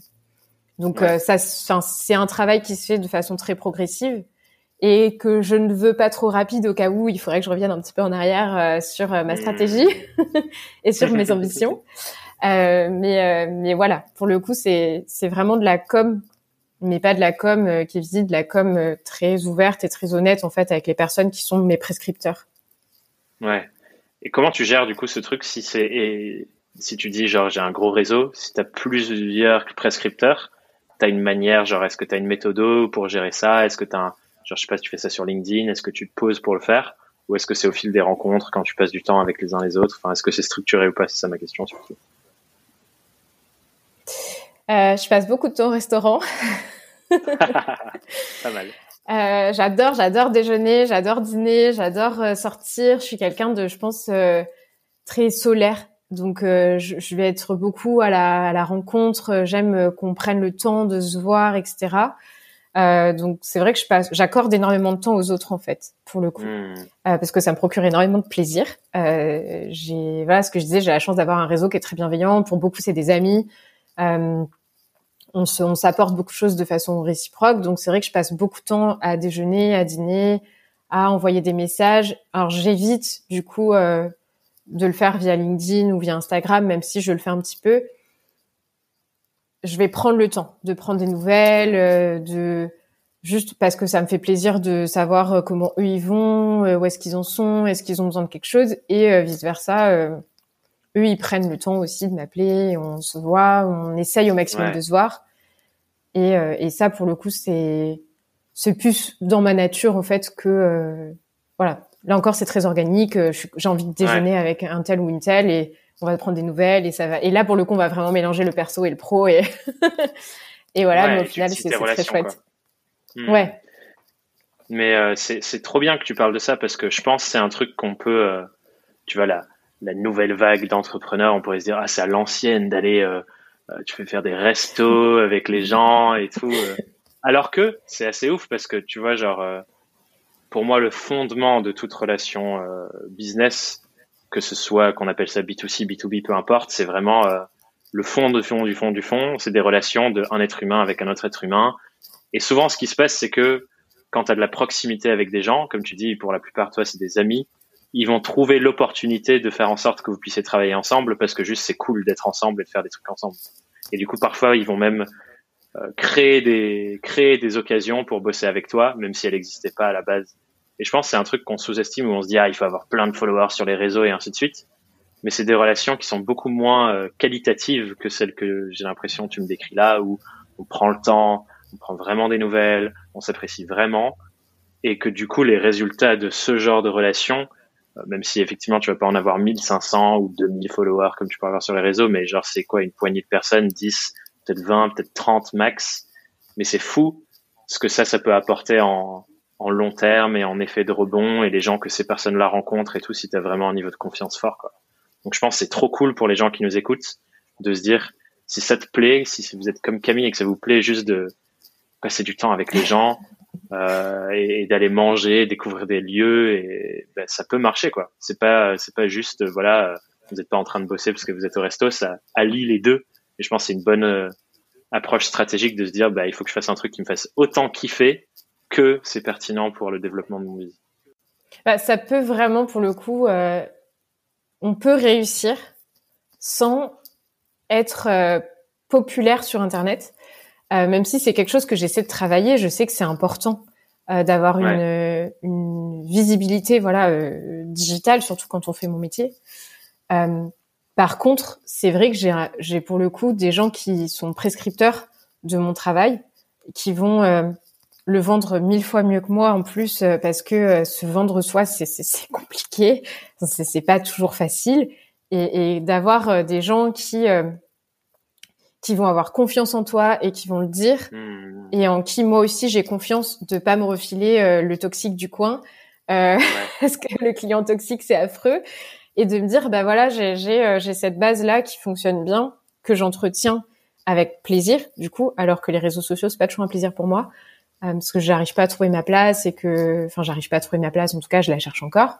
Donc ouais. euh, ça, c'est un travail qui se fait de façon très progressive. Et que je ne veux pas trop rapide au cas où il faudrait que je revienne un petit peu en arrière euh, sur euh, ma stratégie et sur mes ambitions. Euh, mais euh, mais voilà, pour le coup, c'est c'est vraiment de la com, mais pas de la com euh, qui est visible, de la com euh, très ouverte et très honnête en fait avec les personnes qui sont mes prescripteurs. Ouais. Et comment tu gères du coup ce truc si c'est et si tu dis genre j'ai un gros réseau, si t'as plusieurs prescripteurs, t'as une manière genre est-ce que t'as une méthodo pour gérer ça, est-ce que t'as un... Genre, je sais pas si tu fais ça sur LinkedIn, est-ce que tu te poses pour le faire, ou est-ce que c'est au fil des rencontres quand tu passes du temps avec les uns les autres? Enfin, est-ce que c'est structuré ou pas? C'est ça ma question surtout. Euh, je passe beaucoup de temps au restaurant. Pas mal. Euh, j'adore, j'adore déjeuner, j'adore dîner, j'adore sortir. Je suis quelqu'un de, je pense, euh, très solaire. Donc, euh, je, je vais être beaucoup à la, à la rencontre. J'aime qu'on prenne le temps de se voir, et cetera. Euh, donc c'est vrai que je passe, j'accorde énormément de temps aux autres en fait pour le coup, mmh. euh, parce que ça me procure énormément de plaisir. Euh, j'ai, voilà ce que je disais, j'ai la chance d'avoir un réseau qui est très bienveillant. Pour beaucoup c'est des amis. Euh, on se, on s'apporte beaucoup de choses de façon réciproque. Donc c'est vrai que je passe beaucoup de temps à déjeuner, à dîner, à envoyer des messages. Alors j'évite du coup euh, de le faire via LinkedIn ou via Instagram, même si je le fais un petit peu. Je vais prendre le temps de prendre des nouvelles, euh, de juste parce que ça me fait plaisir de savoir comment eux ils vont, euh, où est-ce qu'ils en sont, est-ce qu'ils ont besoin de quelque chose, et euh, vice versa. Euh, eux ils prennent le temps aussi de m'appeler, on se voit, on essaye au maximum ouais. de se voir. Et, euh, et ça pour le coup c'est c'est plus dans ma nature en fait que euh, voilà. Là encore c'est très organique. Je suis, j'ai envie de déjeuner ouais. avec un tel ou une telle et on va prendre des nouvelles et ça va. Et là, pour le coup, on va vraiment mélanger le perso et le pro et, et voilà. Ouais, mais au final, c'est, c'est très chouette. Mmh. Ouais. Mais euh, c'est, c'est trop bien que tu parles de ça parce que je pense que c'est un truc qu'on peut, euh, tu vois, la, la nouvelle vague d'entrepreneurs, on pourrait se dire, ah, c'est à l'ancienne d'aller, euh, euh, tu peux faire des restos avec les gens et tout. Euh. Alors que c'est assez ouf parce que tu vois, genre, euh, pour moi, le fondement de toute relation euh, business, que ce soit qu'on appelle ça B deux C, B deux B, peu importe, c'est vraiment euh, le fond du fond du fond du fond, c'est des relations d'un être humain avec un autre être humain. Et souvent, ce qui se passe, c'est que quand tu as de la proximité avec des gens, comme tu dis, pour la plupart, toi, c'est des amis, ils vont trouver l'opportunité de faire en sorte que vous puissiez travailler ensemble parce que juste c'est cool d'être ensemble et de faire des trucs ensemble. Et du coup, parfois, ils vont même euh, créer des créer des occasions pour bosser avec toi, même si elles n'existaient pas à la base. Et je pense que c'est un truc qu'on sous-estime, où on se dit « Ah, il faut avoir plein de followers sur les réseaux et ainsi de suite ». Mais c'est des relations qui sont beaucoup moins euh, qualitatives que celles que j'ai l'impression que tu me décris là, où on prend le temps, on prend vraiment des nouvelles, on s'apprécie vraiment, et que du coup, les résultats de ce genre de relations, euh, même si effectivement tu vas pas en avoir mille cinq cents ou deux mille followers comme tu peux avoir sur les réseaux, mais genre c'est quoi, une poignée de personnes, dix, peut-être vingt, peut-être trente max, mais c'est fou ce que ça, ça peut apporter en, en long terme et en effet de rebond, et les gens que ces personnes-là rencontrent et tout, si tu as vraiment un niveau de confiance fort, quoi. Donc je pense que c'est trop cool pour les gens qui nous écoutent de se dire, si ça te plaît, si vous êtes comme Camille et que ça vous plaît juste de passer du temps avec les gens euh, et, et d'aller manger, découvrir des lieux, et ben, ça peut marcher, quoi. C'est pas c'est pas juste voilà, vous n'êtes pas en train de bosser parce que vous êtes au resto, ça allie les deux. Et je pense que c'est une bonne euh, approche stratégique de se dire, bah ben, il faut que je fasse un truc qui me fasse autant kiffer que c'est pertinent pour le développement de mon business. Bah, ça peut vraiment, pour le coup. Euh... On peut réussir sans être euh, populaire sur Internet, euh, même si c'est quelque chose que j'essaie de travailler. Je sais que c'est important euh, d'avoir ouais. une, une visibilité, voilà, euh, digitale, surtout quand on fait mon métier. Euh, par contre, c'est vrai que j'ai, j'ai pour le coup des gens qui sont prescripteurs de mon travail, qui vont euh, le vendre mille fois mieux que moi en plus, euh, parce que euh, se vendre soi, c'est, c'est, c'est compliqué, c'est, c'est pas toujours facile, et, et d'avoir euh, des gens qui euh, qui vont avoir confiance en toi et qui vont le dire, mmh. et en qui moi aussi j'ai confiance de pas me refiler euh, le toxique du coin, euh, ouais. parce que le client toxique c'est affreux, et de me dire bah voilà j'ai j'ai euh, j'ai cette base là qui fonctionne bien, que j'entretiens avec plaisir du coup, alors que les réseaux sociaux c'est pas toujours un plaisir pour moi. Euh, parce que j'arrive pas à trouver ma place et que, enfin, j'arrive pas à trouver ma place. En tout cas, je la cherche encore.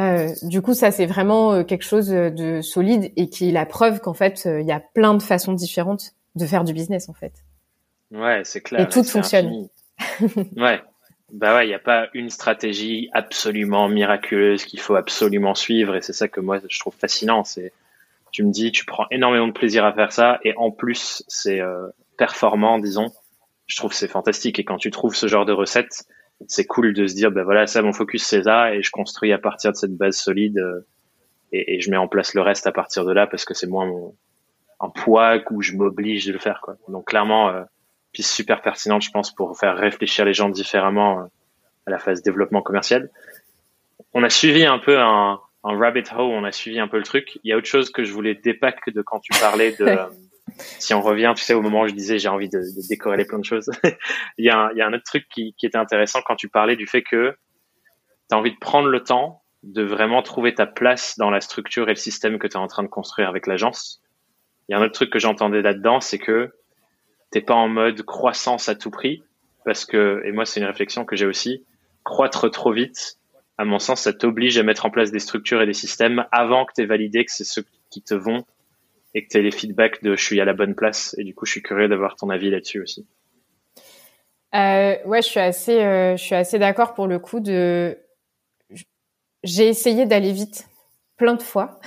Euh, du coup, ça, c'est vraiment euh, quelque chose de solide et qui est la preuve qu'en fait, il euh, y a plein de façons différentes de faire du business, en fait. Ouais, c'est clair. Et tout fonctionne. Ouais. Bah ouais, il y a pas une stratégie absolument miraculeuse qu'il faut absolument suivre, et c'est ça que moi je trouve fascinant. C'est, tu me dis, tu prends énormément de plaisir à faire ça, et en plus, c'est euh, performant, disons. Je trouve que c'est fantastique. Et quand tu trouves ce genre de recette, c'est cool de se dire, ben voilà, ça, mon focus, c'est ça, et je construis à partir de cette base solide, euh, et, et je mets en place le reste à partir de là, parce que c'est moins mon, un poids où je m'oblige de le faire, quoi. Donc, clairement, euh, piste super pertinente, je pense, pour faire réfléchir les gens différemment euh, à la phase développement commercial. On a suivi un peu un, un rabbit hole, on a suivi un peu le truc. Il y a autre chose que je voulais dépacter de quand tu parlais de... Euh, si on revient, tu sais, au moment où je disais j'ai envie de, de décorréler plein de choses, il, y a un, il y a un autre truc qui, qui était intéressant quand tu parlais du fait que tu as envie de prendre le temps de vraiment trouver ta place dans la structure et le système que tu es en train de construire avec l'agence. Il y a un autre truc que j'entendais là-dedans, c'est que t'es pas en mode croissance à tout prix, parce que, et moi c'est une réflexion que j'ai aussi, croître trop vite, à mon sens, ça t'oblige à mettre en place des structures et des systèmes avant que tu aies validé que c'est ceux qui te vont, et que tu aies les feedbacks de « je suis à la bonne place ». Et du coup, je suis curieux d'avoir ton avis là-dessus aussi. Euh, ouais, je suis assez, euh, je suis assez d'accord pour le coup. De... J'ai essayé d'aller vite plein de fois.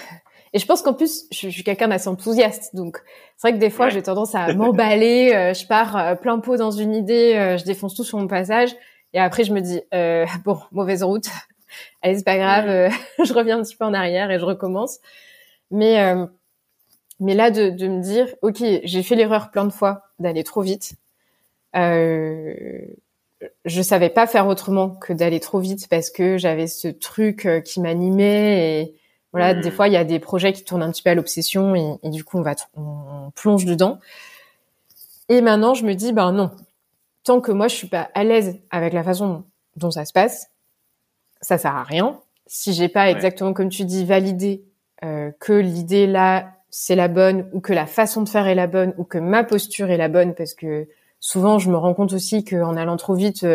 Et je pense qu'en plus, je, je suis quelqu'un d'assez enthousiaste. Donc, c'est vrai que des fois, ouais. j'ai tendance à m'emballer. Euh, je pars euh, plein pot dans une idée. Euh, je défonce tout sur mon passage. Et après, je me dis euh, « bon, mauvaise route. Allez, c'est pas grave. Euh, je reviens un petit peu en arrière et je recommence. » Mais... Euh, Mais là, de, de me dire, ok, j'ai fait l'erreur plein de fois d'aller trop vite. Euh, je savais pas faire autrement que d'aller trop vite parce que j'avais ce truc qui m'animait. Et voilà, mmh. des fois, il y a des projets qui tournent un petit peu à l'obsession et, et du coup, on va on, on plonge dedans. Et maintenant, je me dis, ben non, tant que moi, je suis pas à l'aise avec la façon dont ça se passe, ça sert à rien. Si j'ai pas ouais. exactement, comme tu dis, validé euh, que l'idée là. C'est la bonne, ou que la façon de faire est la bonne, ou que ma posture est la bonne, parce que souvent je me rends compte aussi qu'en allant trop vite,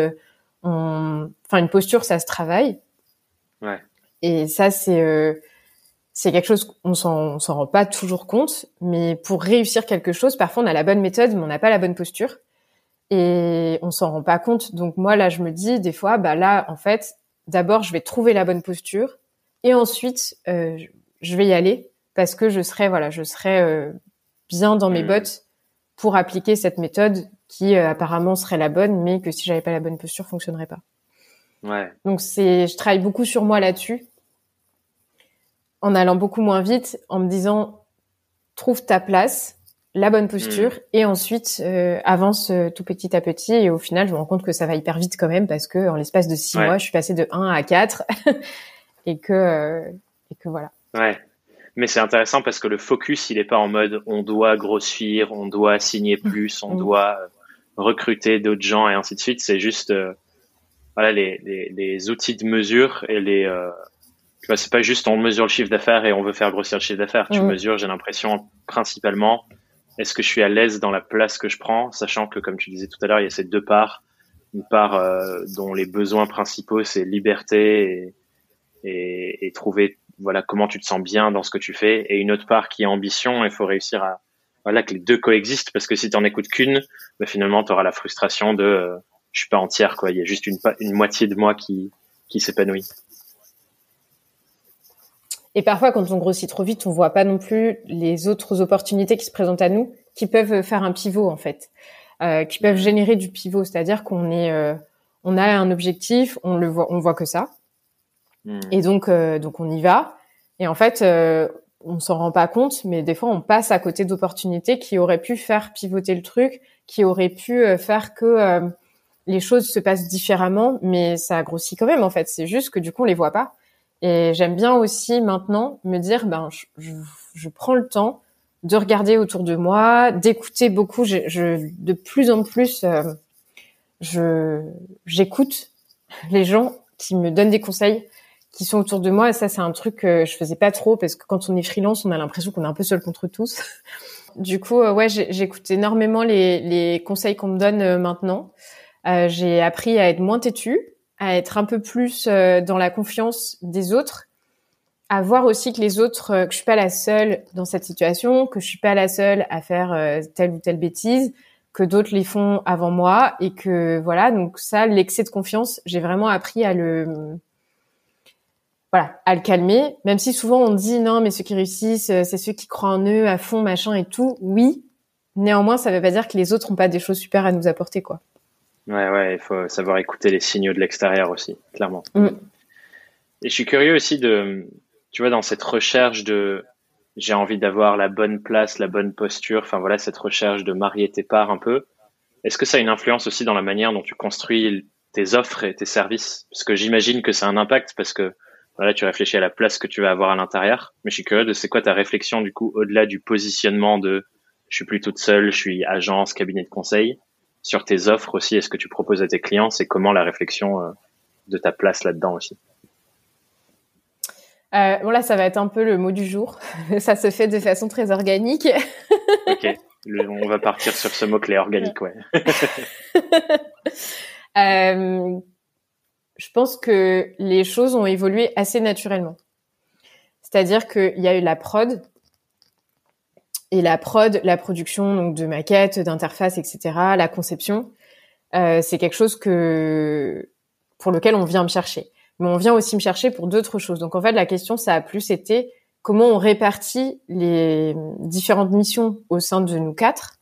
on... enfin une posture ça se travaille. Ouais. Et ça c'est euh, c'est quelque chose qu'on s'en on s'en rend pas toujours compte, mais pour réussir quelque chose, parfois on a la bonne méthode mais on n'a pas la bonne posture. et on s'en rend pas compte. Donc moi là, je me dis des fois, bah là en fait, d'abord je vais trouver la bonne posture et ensuite euh, je vais y aller parce que je serai voilà, je serai euh, bien dans mes bottes pour appliquer cette méthode qui euh, apparemment serait la bonne, mais que si j'avais pas la bonne posture, fonctionnerait pas. Ouais. Donc c'est, je travaille beaucoup sur moi là-dessus, en allant beaucoup moins vite, en me disant trouve ta place, la bonne posture, mmh. et ensuite euh, avance euh, tout petit à petit. Et au final, je me rends compte que ça va hyper vite quand même, parce que en l'espace de six ouais. mois, je suis passée de un à quatre et que euh, et que voilà. Ouais. Mais c'est intéressant parce que le focus, il est pas en mode on doit grossir, on doit signer plus, on mmh. doit recruter d'autres gens et ainsi de suite. C'est juste euh, voilà les, les les outils de mesure et les euh, tu vois, c'est pas juste on mesure le chiffre d'affaires et on veut faire grossir le chiffre d'affaires. Mmh. Tu mesures, j'ai l'impression principalement est-ce que je suis à l'aise dans la place que je prends, sachant que comme tu disais tout à l'heure, il y a ces deux parts, une part euh, dont les besoins principaux c'est liberté et et, et trouver voilà comment tu te sens bien dans ce que tu fais, et une autre part qui est ambition. Il faut réussir à voilà que les deux coexistent, parce que si t'en écoutes qu'une, bah finalement t'auras la frustration de euh, je suis pas entière quoi, il y a juste une une moitié de moi qui qui s'épanouit. Et parfois quand on grossit trop vite, on voit pas non plus les autres opportunités qui se présentent à nous, qui peuvent faire un pivot en fait, euh, qui peuvent générer du pivot, c'est-à-dire qu'on est euh, on a un objectif, on le voit on voit que ça. Et donc, euh, donc on y va. Et en fait, euh, on s'en rend pas compte, mais des fois, on passe à côté d'opportunités qui auraient pu faire pivoter le truc, qui auraient pu euh, faire que euh, les choses se passent différemment, mais ça grossit quand même, en fait. C'est juste que du coup, on les voit pas. Et j'aime bien aussi, maintenant, me dire, ben, je, je, je prends le temps de regarder autour de moi, d'écouter beaucoup. Je, je de plus en plus, euh, je j'écoute les gens qui me donnent des conseils, qui sont autour de moi. Et ça, c'est un truc que je faisais pas trop, parce que quand on est freelance, on a l'impression qu'on est un peu seul contre tous. Du coup, ouais, j'écoute énormément les, les conseils qu'on me donne maintenant. Euh, j'ai appris à être moins têtue, à être un peu plus dans la confiance des autres, à voir aussi que les autres, que je suis pas la seule dans cette situation, que je suis pas la seule à faire telle ou telle bêtise, que d'autres les font avant moi, et que voilà. Donc ça, l'excès de confiance, j'ai vraiment appris à le... Voilà, à le calmer, même si souvent on dit non, mais ceux qui réussissent, c'est ceux qui croient en eux à fond, machin et tout. Oui, néanmoins, ça veut pas dire que les autres ont pas des choses super à nous apporter, quoi. Ouais, ouais, il faut savoir écouter les signaux de l'extérieur aussi, clairement. Mm. Et je suis curieux aussi de, tu vois, dans cette recherche de, j'ai envie d'avoir la bonne place, la bonne posture, enfin voilà, cette recherche de marier tes parts un peu. Est-ce que ça a une influence aussi dans la manière dont tu construis tes offres et tes services? Parce que j'imagine que ça a un impact, parce que voilà, tu réfléchis à la place que tu vas avoir à l'intérieur. Mais je suis curieux de, c'est quoi ta réflexion, du coup, au-delà du positionnement de je suis plus toute seule, je suis agence, cabinet de conseil, sur tes offres aussi, est-ce que tu proposes à tes clients, c'est comment la réflexion euh, de ta place là-dedans aussi? euh, Bon, là, ça va être un peu le mot du jour. Ça se fait de façon très organique. Ok, le, on va partir sur ce mot-clé, organique, ouais. euh... Je pense que les choses ont évolué assez naturellement. C'est-à-dire qu'il y a eu la prod, et la prod, la production donc de maquettes, d'interfaces, et cetera, la conception, euh, c'est quelque chose que pour lequel on vient me chercher. Mais on vient aussi me chercher pour d'autres choses. Donc en fait, la question, ça a plus été comment on répartit les différentes missions au sein de nous quatre.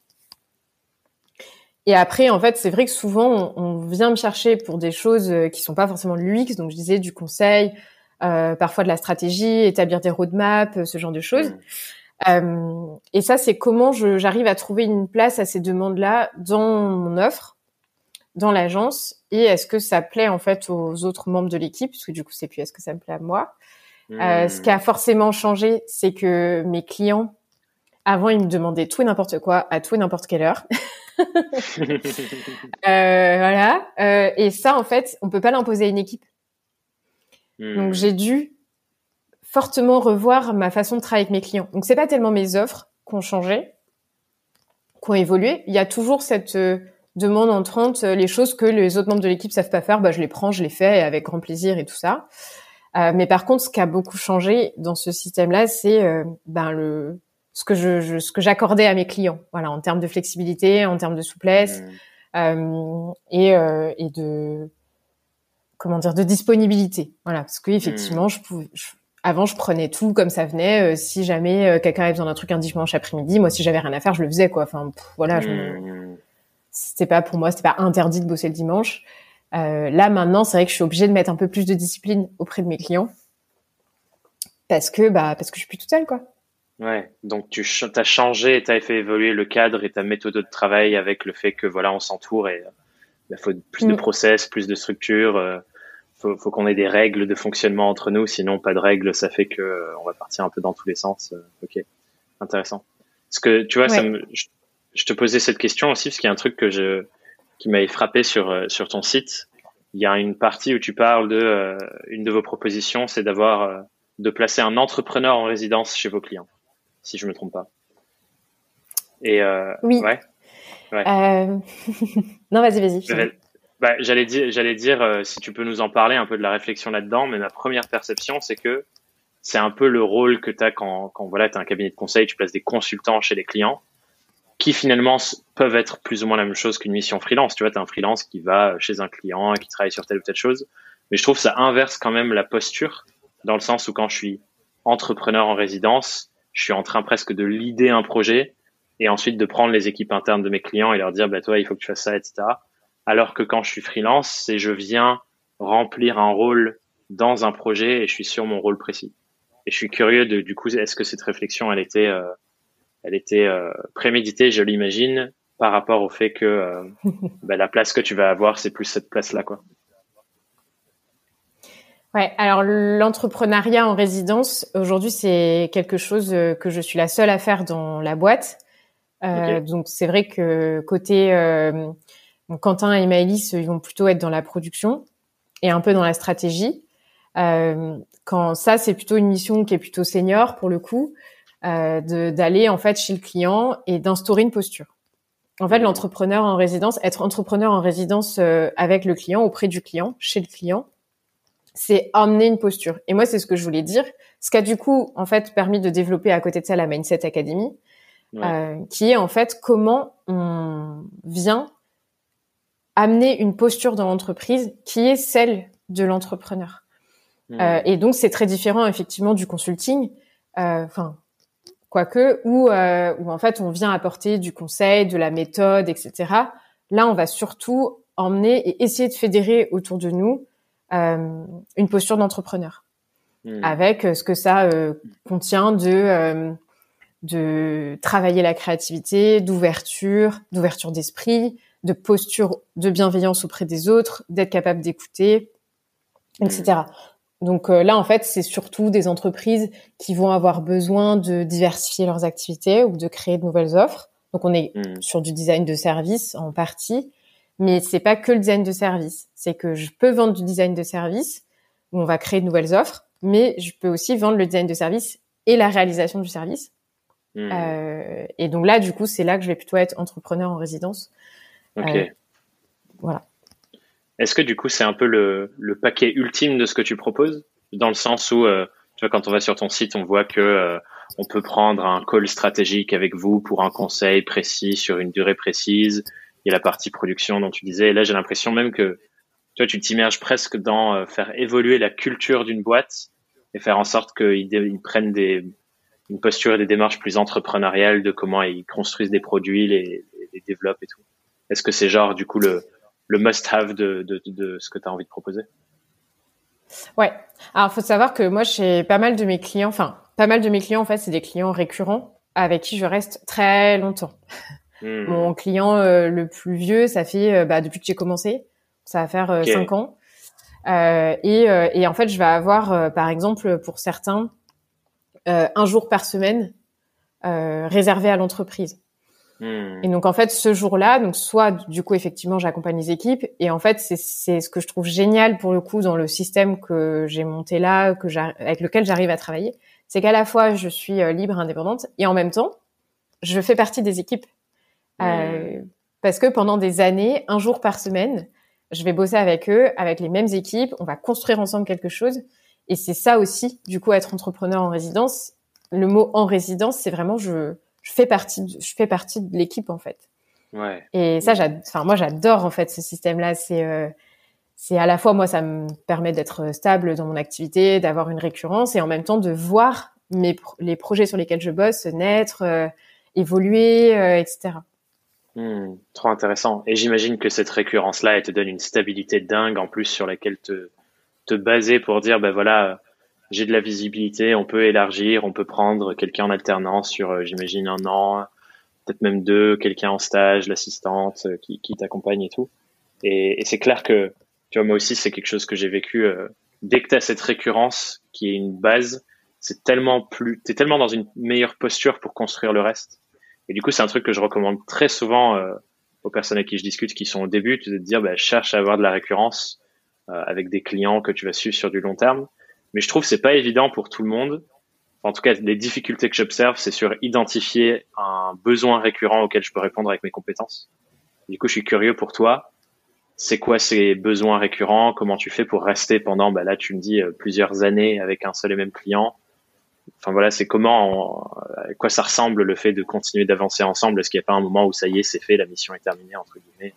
Et après, en fait, c'est vrai que souvent, on, on vient me chercher pour des choses qui sont pas forcément de l'U X, donc je disais du conseil, euh, parfois de la stratégie, établir des roadmaps, ce genre de choses. Mmh. Euh, et ça, c'est comment je, j'arrive à trouver une place à ces demandes-là dans mon offre, dans l'agence, et est-ce que ça plaît en fait aux autres membres de l'équipe, parce que du coup, c'est plus est-ce que ça me plaît à moi. Mmh. Euh, ce qui a forcément changé, c'est que mes clients, avant, ils me demandaient tout et n'importe quoi à tout et n'importe quelle heure. euh, voilà. Euh, et ça, en fait, on peut pas l'imposer à une équipe. Mmh. Donc, j'ai dû fortement revoir ma façon de travailler avec mes clients. Donc, c'est pas tellement mes offres qui ont changé, qui ont évolué. Il y a toujours cette euh, demande entrante, euh, les choses que les autres membres de l'équipe savent pas faire, bah je les prends, je les fais avec grand plaisir et tout ça. Euh, mais par contre, ce qui a beaucoup changé dans ce système-là, c'est euh, ben le ce que je, je ce que j'accordais à mes clients, voilà, en termes de flexibilité, en termes de souplesse, euh, et, euh, et de comment dire de disponibilité. Voilà, parce que effectivement, mmh. je pouvais je, avant je prenais tout comme ça venait. Euh, si jamais euh, quelqu'un avait besoin d'un truc un dimanche après-midi, moi si j'avais rien à faire, je le faisais quoi. Enfin pff, voilà, je me... c'était pas pour moi, c'était pas interdit de bosser le dimanche. Euh, là maintenant, c'est vrai que je suis obligée de mettre un peu plus de discipline auprès de mes clients parce que bah parce que je suis plus toute seule quoi. Ouais, donc tu as changé, tu as fait évoluer le cadre et ta méthode de travail avec le fait que voilà, on s'entoure et il faut plus de process, plus de structure, euh, faut, faut qu'on ait des règles de fonctionnement entre nous, sinon pas de règles, ça fait que euh, on va partir un peu dans tous les sens. Euh, ok, intéressant. Parce que tu vois, ouais. ça me, je, je te posais cette question aussi parce qu'il y a un truc que je qui m'avait frappé sur euh, sur ton site. Il y a une partie où tu parles de euh, une de vos propositions, c'est d'avoir euh, de placer un entrepreneur en résidence chez vos clients. Si je me trompe pas. Et euh, oui. Ouais. ouais. Euh... non, vas-y, vas-y. J'allais, bah, j'allais dire, j'allais dire euh, si tu peux nous en parler un peu de la réflexion là-dedans. Mais ma première perception, c'est que c'est un peu le rôle que t'as quand, quand voilà, t'as un cabinet de conseil, tu places des consultants chez les clients, qui finalement peuvent être plus ou moins la même chose qu'une mission freelance. Tu vois, t'as un freelance qui va chez un client et qui travaille sur telle ou telle chose. Mais je trouve que ça inverse quand même la posture, dans le sens où quand je suis entrepreneur en résidence, je suis en train presque de leader un projet et ensuite de prendre les équipes internes de mes clients et leur dire, bah, toi, il faut que tu fasses ça, et cetera. Alors que quand je suis freelance, c'est je viens remplir un rôle dans un projet et je suis sur mon rôle précis. Et je suis curieux de, du coup, est-ce que cette réflexion, elle était, euh, elle était euh, préméditée, je l'imagine, par rapport au fait que euh, bah, la place que tu vas avoir, c'est plus cette place-là, quoi. Ouais, alors l'entrepreneuriat en résidence, aujourd'hui, c'est quelque chose que je suis la seule à faire dans la boîte. Euh, okay. Donc, c'est vrai que côté euh, donc Quentin et Maëlys, ils vont plutôt être dans la production et un peu dans la stratégie. Euh, quand ça, c'est plutôt une mission qui est plutôt senior, pour le coup, euh, de, d'aller en fait chez le client et d'instaurer une posture. En fait, l'entrepreneur en résidence, être entrepreneur en résidence euh, avec le client, auprès du client, chez le client, c'est emmener une posture. Et moi, c'est ce que je voulais dire. Ce qui a du coup, en fait, permis de développer à côté de ça la Mindset Academy, ouais. euh, qui est en fait comment on vient amener une posture dans l'entreprise qui est celle de l'entrepreneur. Mmh. Euh, et donc, c'est très différent, effectivement, du consulting, enfin, euh, quoique, où, euh, où en fait, on vient apporter du conseil, de la méthode, et cetera. Là, on va surtout emmener et essayer de fédérer autour de nous Euh, une posture d'entrepreneur, mmh. avec euh, ce que ça euh, contient de euh, de travailler la créativité, d'ouverture, d'ouverture d'esprit, de posture de bienveillance auprès des autres, d'être capable d'écouter, mmh. et cetera. Donc euh, là, en fait, c'est surtout des entreprises qui vont avoir besoin de diversifier leurs activités ou de créer de nouvelles offres. Donc on est mmh. sur du design de service en partie. Mais c'est pas que le design de service. C'est que je peux vendre du design de service où on va créer de nouvelles offres, mais je peux aussi vendre le design de service et la réalisation du service. Mmh. Euh, et donc là, du coup, c'est là que je vais plutôt être entrepreneur en résidence. Ok. Euh, voilà. Est-ce que du coup, c'est un peu le, le paquet ultime de ce que tu proposes, dans le sens où, euh, tu vois, quand on va sur ton site, on voit que euh, on peut prendre un call stratégique avec vous pour un conseil précis sur une durée précise. Il y a la partie production dont tu disais. Et là, j'ai l'impression même que toi, tu t'immerges presque dans euh, faire évoluer la culture d'une boîte et faire en sorte qu'ils ils prennent des, une posture et des démarches plus entrepreneuriales de comment ils construisent des produits, les, les développent et tout. Est-ce que c'est genre, du coup, le, le must-have de, de, de, de ce que tu as envie de proposer? Ouais. Alors, faut savoir que moi, j'ai pas mal de mes clients, enfin, pas mal de mes clients, en fait, c'est des clients récurrents avec qui je reste très longtemps. Mmh. Mon client euh, le plus vieux, ça fait euh, bah, depuis que j'ai commencé, ça va faire euh, okay. cinq ans. Euh, et, euh, et en fait, je vais avoir, euh, par exemple, pour certains, euh, un jour par semaine euh, réservé à l'entreprise. Mmh. Et donc, en fait, ce jour-là, donc soit du coup, effectivement, j'accompagne les équipes. Et en fait, c'est, c'est ce que je trouve génial pour le coup dans le système que j'ai monté là, que j'arrive, avec lequel j'arrive à travailler, c'est qu'à la fois, je suis euh, libre, indépendante, et en même temps, je fais partie des équipes. Euh, parce que pendant des années, un jour par semaine, je vais bosser avec eux, avec les mêmes équipes, on va construire ensemble quelque chose. Et c'est ça aussi, du coup, être entrepreneur en résidence. Le mot en résidence, c'est vraiment je, je fais partie, de, je fais partie de l'équipe en fait. Ouais. Et ça, j'ad... enfin, moi, j'adore en fait ce système-là. C'est, euh... c'est à la fois, moi, ça me permet d'être stable dans mon activité, d'avoir une récurrence et en même temps de voir mes pro... les projets sur lesquels je bosse naître, euh... évoluer, euh, et cetera. Mmh, trop intéressant. Et j'imagine que cette récurrence-là, elle te donne une stabilité dingue en plus sur laquelle te, te baser pour dire, ben voilà, j'ai de la visibilité, on peut élargir, on peut prendre quelqu'un en alternance sur, j'imagine, un an, peut-être même deux, quelqu'un en stage, l'assistante qui, qui t'accompagne et tout. Et, et c'est clair que, tu vois, moi aussi, c'est quelque chose que j'ai vécu. Euh, dès que tu as cette récurrence qui est une base, c'est tellement plus, t'es tellement dans une meilleure posture pour construire le reste. Et du coup, c'est un truc que je recommande très souvent euh, aux personnes avec qui je discute qui sont au début, de te dire, bah, cherche à avoir de la récurrence euh, avec des clients que tu vas suivre sur du long terme. Mais je trouve que c'est pas évident pour tout le monde. Enfin, en tout cas, les difficultés que j'observe, c'est sur identifier un besoin récurrent auquel je peux répondre avec mes compétences. Et du coup, je suis curieux pour toi. C'est quoi ces besoins récurrents? Comment tu fais pour rester pendant, bah, là, tu me dis, euh, plusieurs années avec un seul et même client? Enfin voilà, c'est comment, on, à quoi ça ressemble le fait de continuer d'avancer ensemble? Est-ce qu'il n'y a pas un moment où ça y est, c'est fait, la mission est terminée, entre guillemets?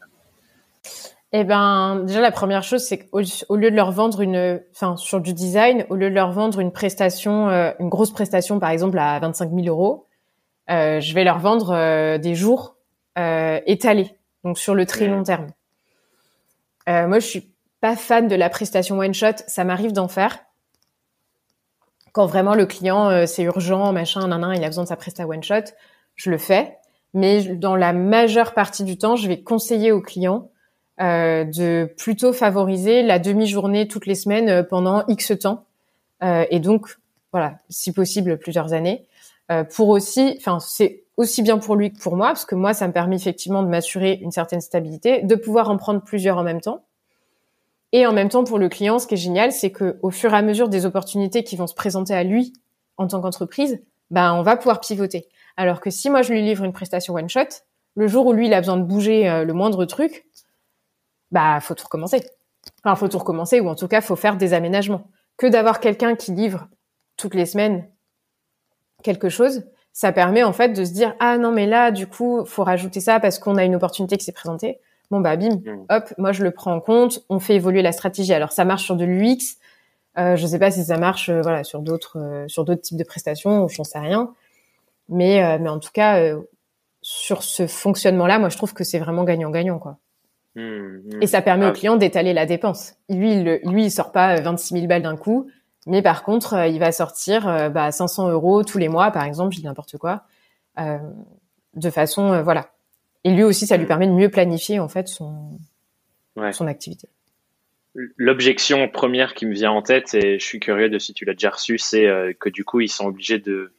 Eh ben, déjà, la première chose, c'est qu'au au lieu de leur vendre une, enfin, sur du design, au lieu de leur vendre une prestation, euh, une grosse prestation, par exemple, à vingt-cinq mille euros, euh, je vais leur vendre euh, des jours euh, étalés, donc sur le très ouais. long terme. Euh, moi, je suis pas fan de la prestation one-shot, ça m'arrive d'en faire. Quand vraiment le client, euh, c'est urgent, machin, nanan, il a besoin de sa presta one shot, je le fais. Mais dans la majeure partie du temps, je vais conseiller au client euh, de plutôt favoriser la demi-journée toutes les semaines euh, pendant X temps. Euh, et donc, voilà, si possible, plusieurs années. Euh, pour aussi, enfin, c'est aussi bien pour lui que pour moi, parce que moi, ça me permet effectivement de m'assurer une certaine stabilité, de pouvoir en prendre plusieurs en même temps. Et en même temps, pour le client, ce qui est génial, c'est que au fur et à mesure des opportunités qui vont se présenter à lui en tant qu'entreprise, ben on va pouvoir pivoter. Alors que si moi, je lui livre une prestation one-shot, le jour où lui, il a besoin de bouger euh, le moindre truc, bah faut tout recommencer. Enfin, faut tout recommencer ou en tout cas, faut faire des aménagements. Que d'avoir quelqu'un qui livre toutes les semaines quelque chose, ça permet en fait de se dire « Ah non, mais là, du coup, faut rajouter ça parce qu'on a une opportunité qui s'est présentée. » Bon, bah, bim, hop, moi, je le prends en compte, on fait évoluer la stratégie. Alors, ça marche sur de l'U X, euh, je sais pas si ça marche, euh, voilà, sur d'autres, euh, sur d'autres types de prestations, j'en sais rien. Mais, euh, mais en tout cas, euh, sur ce fonctionnement-là, moi, je trouve que c'est vraiment gagnant-gagnant, quoi. Mmh, mmh. Et ça permet ah. au client d'étaler la dépense. Lui, il, lui, il sort pas vingt-six mille balles d'un coup, mais par contre, euh, il va sortir, euh, bah, cinq cents euros tous les mois, par exemple, je dis n'importe quoi, euh, de façon, euh, voilà. Et lui aussi, ça lui permet de mieux planifier en fait son, ouais. son activité. L'objection première qui me vient en tête, et je suis curieux de si tu l'as déjà reçue, c'est euh, que du coup, ils sont obligés de,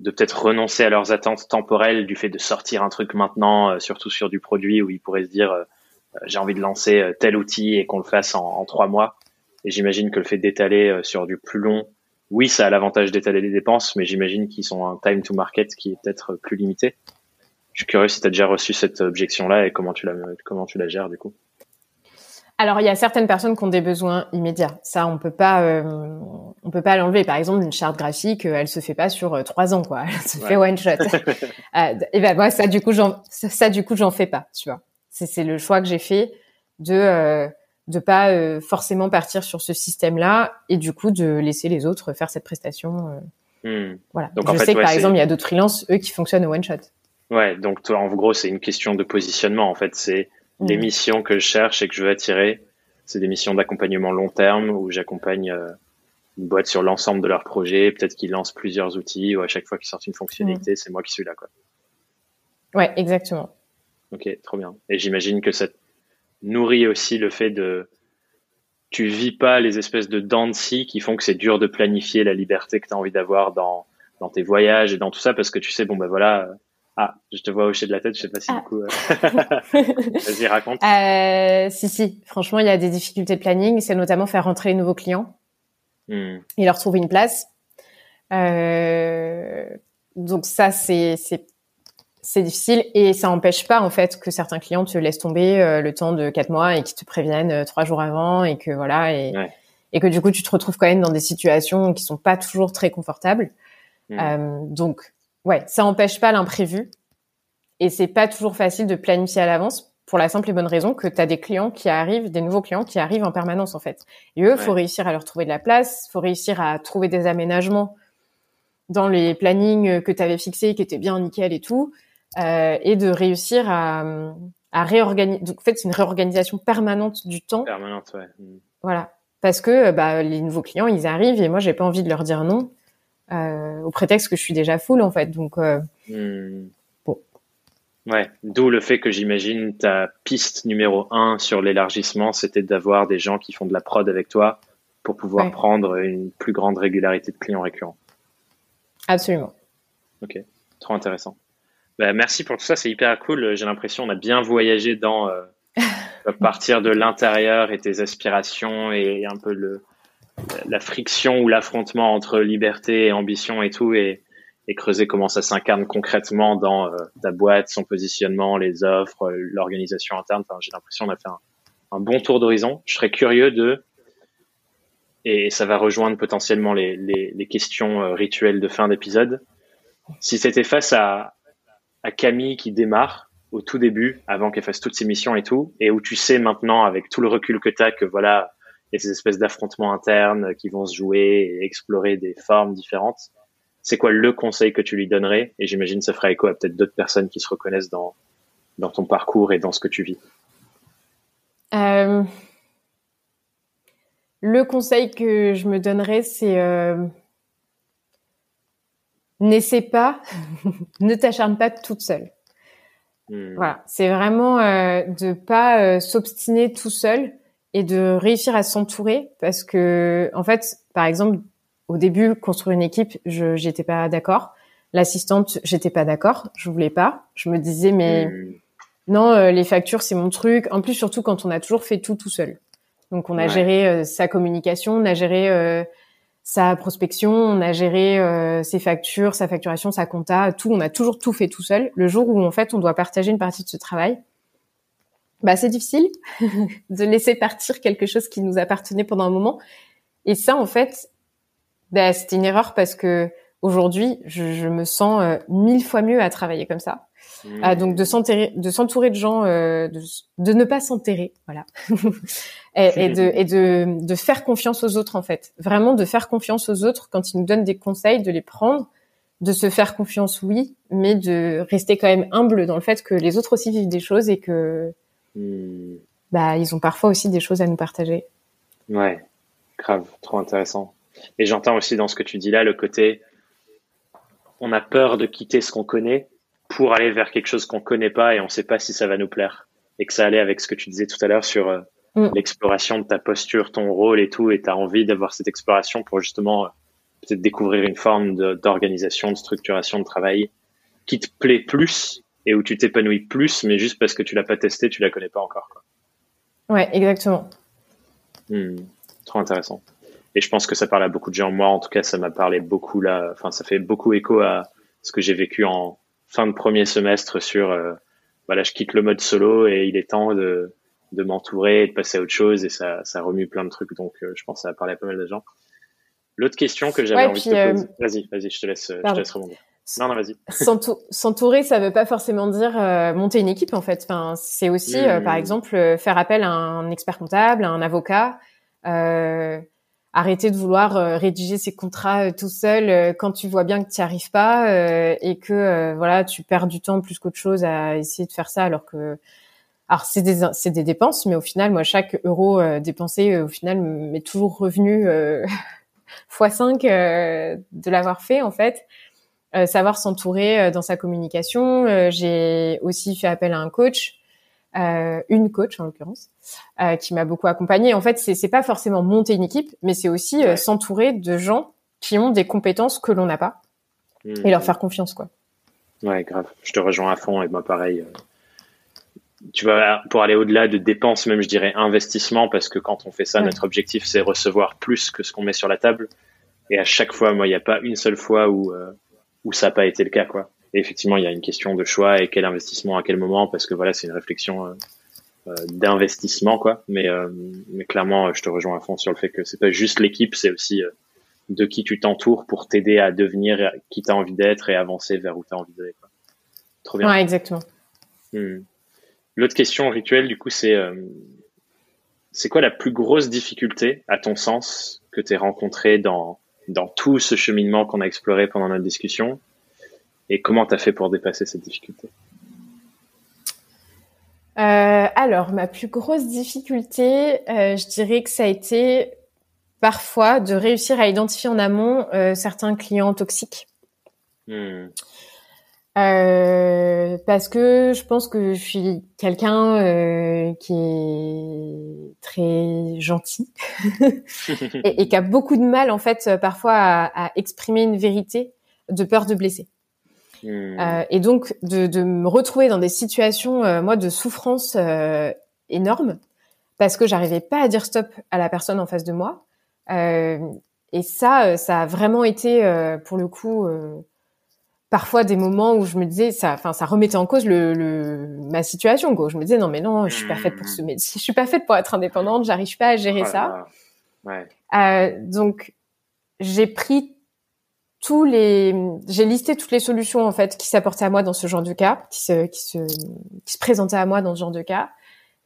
de peut-être renoncer à leurs attentes temporelles du fait de sortir un truc maintenant, euh, surtout sur du produit où ils pourraient se dire euh, « j'ai envie de lancer euh, tel outil et qu'on le fasse en, en trois mois ». Et j'imagine que le fait d'étaler euh, sur du plus long, oui, ça a l'avantage d'étaler les dépenses, mais j'imagine qu'ils ont un time to market qui est peut-être plus limité. Je suis curieux si tu as déjà reçu cette objection-là et comment tu la, comment tu la gères, du coup. Alors, il y a certaines personnes qui ont des besoins immédiats. Ça, on peut pas, euh, on peut pas l'enlever. Par exemple, une charte graphique, elle se fait pas sur trois ans, quoi. Elle se ouais. fait one shot. euh, et ben, moi, ça, du coup, j'en, ça, ça, du coup, j'en fais pas, tu vois. C'est, c'est le choix que j'ai fait de, euh, de pas euh, forcément partir sur ce système-là et du coup, de laisser les autres faire cette prestation. Euh. Hmm. Voilà. Donc, je en fait, sais que, ouais, par c'est... exemple, il y a d'autres freelances, eux, qui fonctionnent au one shot. Ouais, donc toi, en gros, c'est une question de positionnement, en fait. C'est mmh. les missions que je cherche et que je veux attirer. C'est des missions d'accompagnement long terme où j'accompagne euh, une boîte sur l'ensemble de leurs projets. Peut-être qu'ils lancent plusieurs outils ou à chaque fois qu'ils sortent une fonctionnalité, mmh. c'est moi qui suis là, quoi. Ouais, exactement. Ok, trop bien. Et j'imagine que ça nourrit aussi le fait de... Tu vis pas les espèces de dents de scie qui font que c'est dur de planifier la liberté que tu as envie d'avoir dans, dans tes voyages et dans tout ça parce que tu sais, bon, ben voilà... Ah, je te vois hocher de la tête, je sais pas si ah. du coup... Euh... Vas-y, raconte. Euh, si, si. Franchement, il y a des difficultés de planning. C'est notamment faire rentrer les nouveaux clients mm. et leur trouver une place. Euh... Donc ça, c'est, c'est, c'est difficile. Et ça n'empêche pas, en fait, que certains clients te laissent tomber euh, le temps de quatre mois et qu'ils te préviennent trois jours avant et que, voilà, et, ouais. et que du coup, tu te retrouves quand même dans des situations qui sont pas toujours très confortables. Mm. Euh, donc... Ouais, ça empêche pas l'imprévu. Et c'est pas toujours facile de planifier à l'avance pour la simple et bonne raison que tu as des clients qui arrivent, des nouveaux clients qui arrivent en permanence, en fait. Et eux, ouais. faut réussir à leur trouver de la place, faut réussir à trouver des aménagements dans les plannings que tu avais fixés, qui étaient bien nickel et tout, euh, et de réussir à, à réorganiser. Donc, en fait, c'est une réorganisation permanente du temps. Permanente, ouais. Voilà. Parce que bah, les nouveaux clients, ils arrivent et moi, j'ai pas envie de leur dire non euh, au prétexte que je suis déjà full, en fait. Donc, euh, mmh. bon. Ouais, d'où le fait que j'imagine ta piste numéro un sur l'élargissement, c'était d'avoir des gens qui font de la prod avec toi pour pouvoir ouais. prendre une plus grande régularité de clients récurrents. Absolument. Ok, trop intéressant. Bah, merci pour tout ça, c'est hyper cool. J'ai l'impression qu'on a bien voyagé dans... Euh... partir de l'intérieur et tes aspirations et un peu le, la friction ou l'affrontement entre liberté et ambition et tout, et, et creuser comment ça s'incarne concrètement dans euh, ta boîte, son positionnement, les offres, l'organisation interne. Enfin, j'ai l'impression qu'on a fait un, un bon tour d'horizon. Je serais curieux de, et ça va rejoindre potentiellement les, les, les questions euh, rituelles de fin d'épisode, si c'était face à, à Camille qui démarre au tout début, avant qu'elle fasse toutes ses missions et tout, et où tu sais maintenant, avec tout le recul que tu as, que voilà, il y a ces espèces d'affrontements internes qui vont se jouer et explorer des formes différentes, c'est quoi le conseil que tu lui donnerais? Et j'imagine ça ferait écho à peut-être d'autres personnes qui se reconnaissent dans, dans ton parcours et dans ce que tu vis. Euh, le conseil que je me donnerais, c'est... Euh... N'essaie pas, ne t'acharne pas toute seule. Voilà, c'est vraiment euh, de pas euh, s'obstiner tout seul et de réussir à s'entourer parce que, en fait, par exemple, au début, construire une équipe, je j'étais pas d'accord. L'assistante, j'étais pas d'accord, je voulais pas. Je me disais mais mmh. non, euh, les factures, c'est mon truc. En plus, surtout quand on a toujours fait tout tout seul. Donc, on a ouais. géré euh, sa communication, on a géré euh, sa prospection, on a géré euh, ses factures, sa facturation, sa compta, tout. On a toujours tout fait tout seul. Le jour où, en fait, on doit partager une partie de ce travail, bah c'est difficile de laisser partir quelque chose qui nous appartenait pendant un moment. Et ça, en fait, bah, c'était une erreur parce que aujourd'hui, je, je me sens euh, mille fois mieux à travailler comme ça. Mmh. Euh, donc, de s'enterrer, de s'entourer de gens, euh, de, de ne pas s'enterrer, voilà. et, et, de, et de, de faire confiance aux autres, en fait. Vraiment, de faire confiance aux autres quand ils nous donnent des conseils, de les prendre, de se faire confiance, oui, mais de rester quand même humble dans le fait que les autres aussi vivent des choses et que, mmh. bah, ils ont parfois aussi des choses à nous partager. Ouais, grave, trop intéressant. Et j'entends aussi dans ce que tu dis là, le côté, on a peur de quitter ce qu'on connaît pour aller vers quelque chose qu'on connaît pas et on sait pas si ça va nous plaire. Et que ça allait avec ce que tu disais tout à l'heure sur euh, mm. l'exploration de ta posture, ton rôle et tout, et t'as envie d'avoir cette exploration pour justement euh, peut-être découvrir une forme de, d'organisation, de structuration, de travail qui te plaît plus et où tu t'épanouis plus, mais juste parce que tu l'as pas testé, tu la connais pas encore, quoi. Ouais, exactement. Mmh, trop intéressant. Et je pense que ça parle à beaucoup de gens. Moi, en tout cas, ça m'a parlé beaucoup là. Enfin, ça fait beaucoup écho à ce que j'ai vécu en fin de premier semestre sur euh, voilà, je quitte le mode solo et il est temps de de m'entourer et de passer à autre chose, et ça ça remue plein de trucs, donc euh, je pense que ça a parlé à pas mal de gens. L'autre question que j'avais ouais, envie puis, de te poser, euh... vas-y vas-y je te laisse Pardon. je te laisse rebondir. Non non vas-y. S'entourer, ça veut pas forcément dire euh, monter une équipe, en fait. Enfin, c'est aussi mmh. euh, par exemple euh, faire appel à un expert comptable, à un avocat, euh arrêter de vouloir euh, rédiger ses contrats euh, tout seul euh, quand tu vois bien que tu n'y arrives pas euh, et que euh, voilà, tu perds du temps plus qu'autre chose à essayer de faire ça, alors que alors c'est des c'est des dépenses, mais au final, moi, chaque euro euh, dépensé euh, au final m'est toujours revenu euh, fois cinq euh, de l'avoir fait, en fait. Euh, savoir s'entourer euh, dans sa communication, euh, j'ai aussi fait appel à un coach. Euh, une coach en l'occurrence euh, qui m'a beaucoup accompagnée. En fait, c'est, c'est pas forcément monter une équipe, mais c'est aussi ouais. euh, s'entourer de gens qui ont des compétences que l'on n'a pas mmh. et leur faire confiance, quoi. Ouais, grave. Je te rejoins à fond, et moi pareil. Euh, tu vois, pour aller au-delà de dépenses, même je dirais investissement, parce que quand on fait ça, ouais. notre objectif c'est recevoir plus que ce qu'on met sur la table. Et à chaque fois, moi, il n'y a pas une seule fois où euh, où ça n'a pas été le cas, quoi. Et effectivement, il y a une question de choix et quel investissement à quel moment, parce que voilà, c'est une réflexion euh, euh, d'investissement, quoi. Mais, euh, mais clairement, je te rejoins à fond sur le fait que c'est pas juste l'équipe, c'est aussi euh, de qui tu t'entoures pour t'aider à devenir qui t'as envie d'être et avancer vers où t'as envie d'aller, quoi. Trop bien. Ouais, exactement. Hmm. L'autre question rituelle, du coup, c'est euh, c'est quoi la plus grosse difficulté, à ton sens, que tu as rencontrée dans, dans tout ce cheminement qu'on a exploré pendant notre discussion, et comment tu as fait pour dépasser cette difficulté? Euh, alors, ma plus grosse difficulté, euh, je dirais que ça a été parfois de réussir à identifier en amont euh, certains clients toxiques. Mmh. Euh, parce que je pense que je suis quelqu'un euh, qui est très gentil et, et qui a beaucoup de mal en fait parfois à, à exprimer une vérité de peur de blesser. Mmh. Euh, et donc de, de me retrouver dans des situations euh, moi de souffrance euh, énorme parce que j'arrivais pas à dire stop à la personne en face de moi. Euh, et ça, ça a vraiment été euh, pour le coup. Euh, Parfois des moments où je me disais, ça, enfin, ça remettait en cause le, le ma situation, quoi. Je me disais non, mais non, je suis pas faite pour ce métier, je suis pas faite pour être indépendante, j'arrive pas à gérer voilà. ça. Ouais. Euh, donc j'ai pris tous les, j'ai listé toutes les solutions en fait qui s'apportaient à moi dans ce genre de cas, qui se qui se qui se présentaient à moi dans ce genre de cas.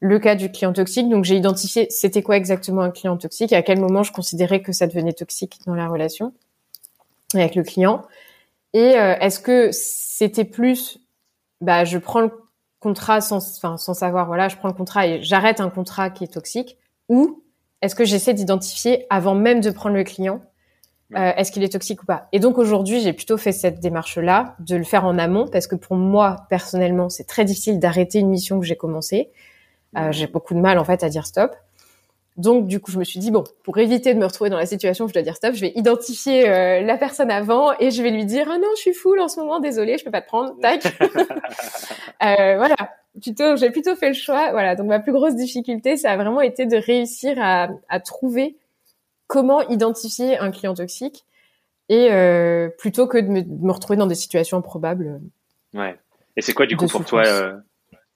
Le cas du client toxique, donc j'ai identifié c'était quoi exactement un client toxique, et à quel moment je considérais que ça devenait toxique dans la relation avec le client. Et euh, est-ce que c'était plus, bah, je prends le contrat sans, enfin, sans savoir, voilà, je prends le contrat et j'arrête un contrat qui est toxique, ou est-ce que j'essaie d'identifier avant même de prendre le client, euh, est-ce qu'il est toxique ou pas? Et donc aujourd'hui, j'ai plutôt fait cette démarche-là, de le faire en amont, parce que pour moi personnellement, c'est très difficile d'arrêter une mission que j'ai commencée. Euh, j'ai beaucoup de mal en fait à dire stop. Donc, du coup, je me suis dit, bon, pour éviter de me retrouver dans la situation où je dois dire stop, je vais identifier euh, la personne avant et je vais lui dire « Ah non, je suis full en ce moment, désolée, je peux pas te prendre, tac !» euh, Voilà, plutôt, j'ai plutôt fait le choix. Voilà, donc ma plus grosse difficulté, ça a vraiment été de réussir à, à trouver comment identifier un client toxique et euh, plutôt que de me, de me retrouver dans des situations improbables. Ouais. Et c'est quoi, du coup, souffrance. Pour toi euh...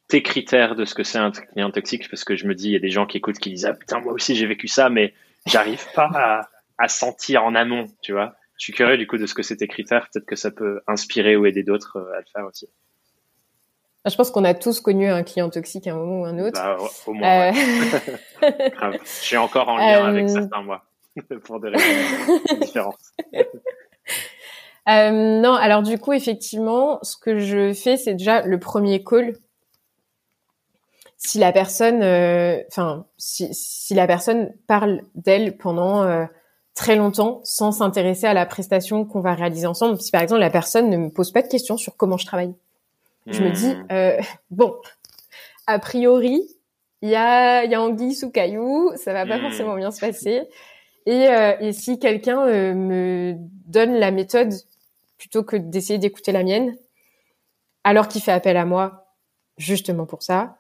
tes critères de ce que c'est un client toxique, parce que je me dis, il y a des gens qui écoutent qui disent « Ah putain, moi aussi j'ai vécu ça, mais j'arrive pas à, à sentir en amont, tu vois ?» Je suis curieux du coup de ce que c'est tes critères, peut-être que ça peut inspirer ou aider d'autres à le faire aussi. Je pense qu'on a tous connu un client toxique à un moment ou un autre. Bah, au moins, euh... ouais. Grave. Je suis encore en lien euh... avec certains, moi, pour des raisons différentes. euh, non, alors du coup, effectivement, ce que je fais, c'est déjà le premier call. Si la personne, enfin, euh, si, si la personne parle d'elle pendant euh, très longtemps sans s'intéresser à la prestation qu'on va réaliser ensemble, si par exemple la personne ne me pose pas de questions sur comment je travaille, mmh. je me dis euh, bon, a priori, il y a, il y a anguille sous caillou, ça va pas mmh. forcément bien se passer. Et, euh, et si quelqu'un euh, me donne la méthode plutôt que d'essayer d'écouter la mienne, alors qu'il fait appel à moi justement pour ça.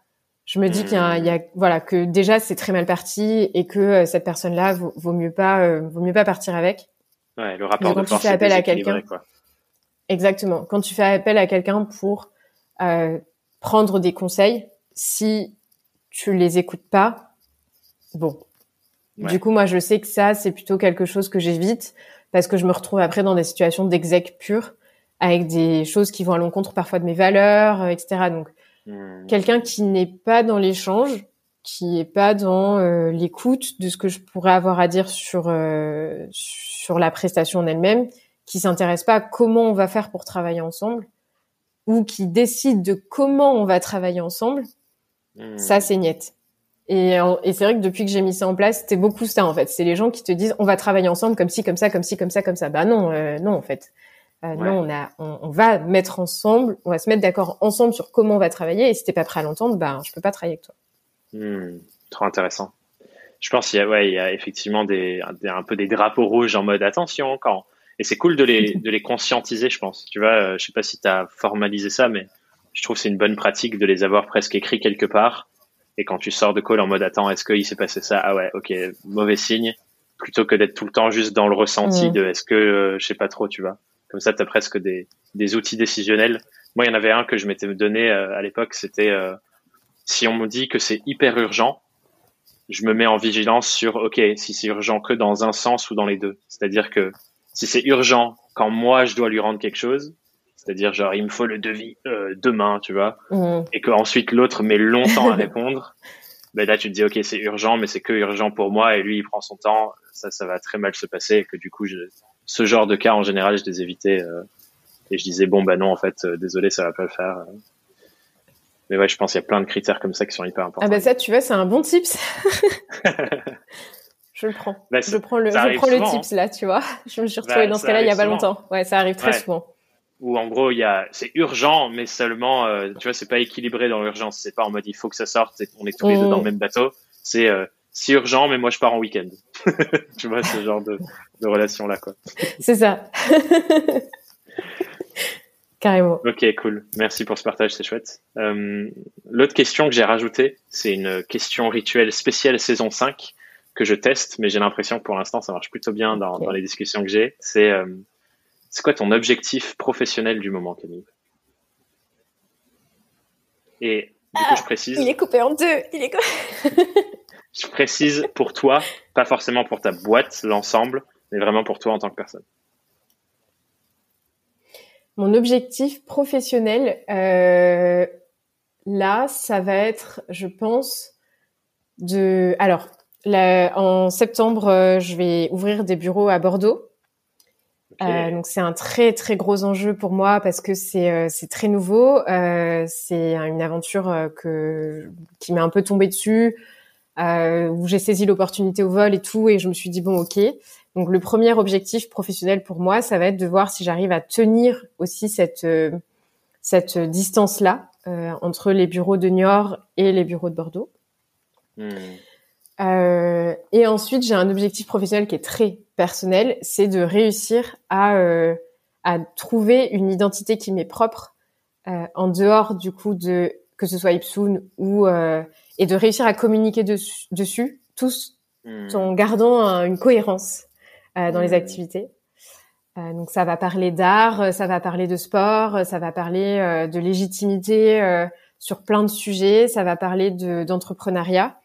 Je me dis qu'il y a, il y a, voilà, que déjà c'est très mal parti et que euh, cette personne-là vaut, vaut mieux pas, euh, vaut mieux pas partir avec. Ouais, le rapport de force est déséquilibré, quoi. Exactement. Quand tu fais appel à quelqu'un pour euh, prendre des conseils, si tu les écoutes pas, bon. Ouais. Du coup, moi, je sais que ça, c'est plutôt quelque chose que j'évite parce que je me retrouve après dans des situations d'exec pure avec des choses qui vont à l'encontre parfois de mes valeurs, euh, et cetera. Donc quelqu'un qui n'est pas dans l'échange, qui n'est pas dans euh, l'écoute de ce que je pourrais avoir à dire sur euh, sur la prestation en elle-même, qui s'intéresse pas à comment on va faire pour travailler ensemble, ou qui décide de comment on va travailler ensemble, mmh. ça c'est niette. Et, en, et c'est vrai que depuis que j'ai mis ça en place, c'était beaucoup ça en fait. C'est les gens qui te disent on va travailler ensemble comme ci, comme ça, comme ci, comme ça, comme ça. Bah non, euh, non en fait. Euh, ouais. Non, on a, on, on va mettre ensemble, on va se mettre d'accord ensemble sur comment on va travailler. Et si t'es pas prêt à l'entendre, ben je peux pas travailler avec toi. Mmh, trop intéressant. Je pense qu'il y a, ouais, il y a effectivement des, des, un peu des drapeaux rouges en mode attention quand. Et c'est cool de les, de les conscientiser, je pense. Tu vois, euh, je sais pas si t'as formalisé ça, mais je trouve que c'est une bonne pratique de les avoir presque écrits quelque part. Et quand tu sors de call en mode attends, est-ce qu'il s'est passé ça? Ah ouais, ok, mauvais signe. Plutôt que d'être tout le temps juste dans le ressenti mmh. de est-ce que euh, je sais pas trop, tu vois. Comme ça, tu as presque des, des outils décisionnels. Moi, il y en avait un que je m'étais donné euh, à l'époque, c'était euh, si on me dit que c'est hyper urgent, je me mets en vigilance sur, ok, si c'est urgent que dans un sens ou dans les deux. C'est-à-dire que si c'est urgent quand moi, je dois lui rendre quelque chose, C'est-à-dire, genre, il me faut le devis euh, demain, tu vois, mmh. et qu'ensuite l'autre met longtemps à répondre, ben là, tu te dis, OK, c'est urgent, mais c'est que urgent pour moi, et lui, il prend son temps, ça, ça va très mal se passer, et que du coup, je... ce genre de cas, en général, je les évitais, euh, et je disais, bon, ben non, en fait, euh, désolé, ça va pas le faire. Euh... Mais ouais, je pense qu'il y a plein de critères comme ça qui sont hyper importants. Ah ben ça, tu vois, c'est un bon tips. Je le prends. Bah, je prends le, je prends souvent, le tips, hein. Là, tu vois. Je me suis retrouvée bah, dans ce cas-là il y a pas souvent. longtemps. Ouais, ça arrive très ouais. souvent. Où en gros, il y a, c'est urgent, mais seulement, euh, tu vois, c'est pas équilibré dans l'urgence. C'est pas en mode, il faut que ça sorte, et on est tous mmh. les deux dans le même bateau. C'est, euh, c'est urgent, mais moi, je pars en week-end. Tu vois, ce genre de, de relation-là, quoi. C'est ça. Carrément. Ok, cool. Merci pour ce partage, c'est chouette. Euh, l'autre question que j'ai rajoutée, c'est une question rituelle spéciale saison cinq que je teste, mais j'ai l'impression que pour l'instant, ça marche plutôt bien dans, okay. dans les discussions que j'ai. C'est, euh, c'est quoi ton objectif professionnel du moment, Camille? Et du coup, ah, je précise... Il est coupé en deux. Il est coupé... Je précise pour toi, pas forcément pour ta boîte, l'ensemble, mais vraiment pour toi en tant que personne. Mon objectif professionnel, euh, là, ça va être, je pense, de... Alors, là, en septembre, je vais ouvrir des bureaux à Bordeaux. Okay. Euh, donc, c'est un très, très gros enjeu pour moi parce que c'est, euh, c'est très nouveau. Euh, c'est une aventure que, qui m'est un peu tombée dessus, euh, où j'ai saisi l'opportunité au vol et tout, et je me suis dit, bon, OK... Donc, le premier objectif professionnel pour moi, ça va être de voir si j'arrive à tenir aussi cette euh, cette distance-là euh, entre les bureaux de Niort et les bureaux de Bordeaux. Mmh. Euh, et ensuite, j'ai un objectif professionnel qui est très personnel, c'est de réussir à euh, à trouver une identité qui m'est propre euh, en dehors du coup de que ce soit Ipsun ou euh, et de réussir à communiquer de, dessus tous mmh. en gardant un, une cohérence. Euh, dans mmh. les activités. Euh, donc, ça va parler d'art, ça va parler de sport, ça va parler euh, de légitimité euh, sur plein de sujets, ça va parler de, d'entrepreneuriat.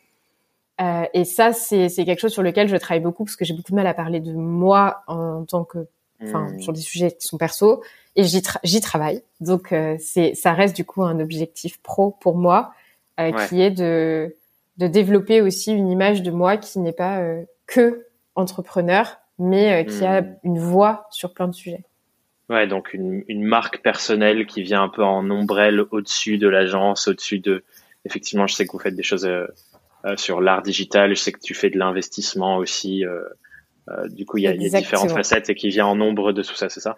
Euh, et ça, c'est, c'est quelque chose sur lequel je travaille beaucoup parce que j'ai beaucoup de mal à parler de moi en tant que, enfin, mmh. sur des sujets qui sont perso. Et j'y, tra- j'y travaille. Donc, euh, c'est, ça reste du coup un objectif pro pour moi, euh, ouais. qui est de, de développer aussi une image de moi qui n'est pas euh, que entrepreneur, mais euh, qui a une voix sur plein de sujets. Ouais, donc une, une marque personnelle qui vient un peu en ombrelle au-dessus de l'agence, au-dessus de... Effectivement, je sais que vous faites des choses euh, euh, sur l'art digital, je sais que tu fais de l'investissement aussi. Euh, euh, du coup, il y, y a différentes facettes et qui vient en ombre de tout ça, c'est ça?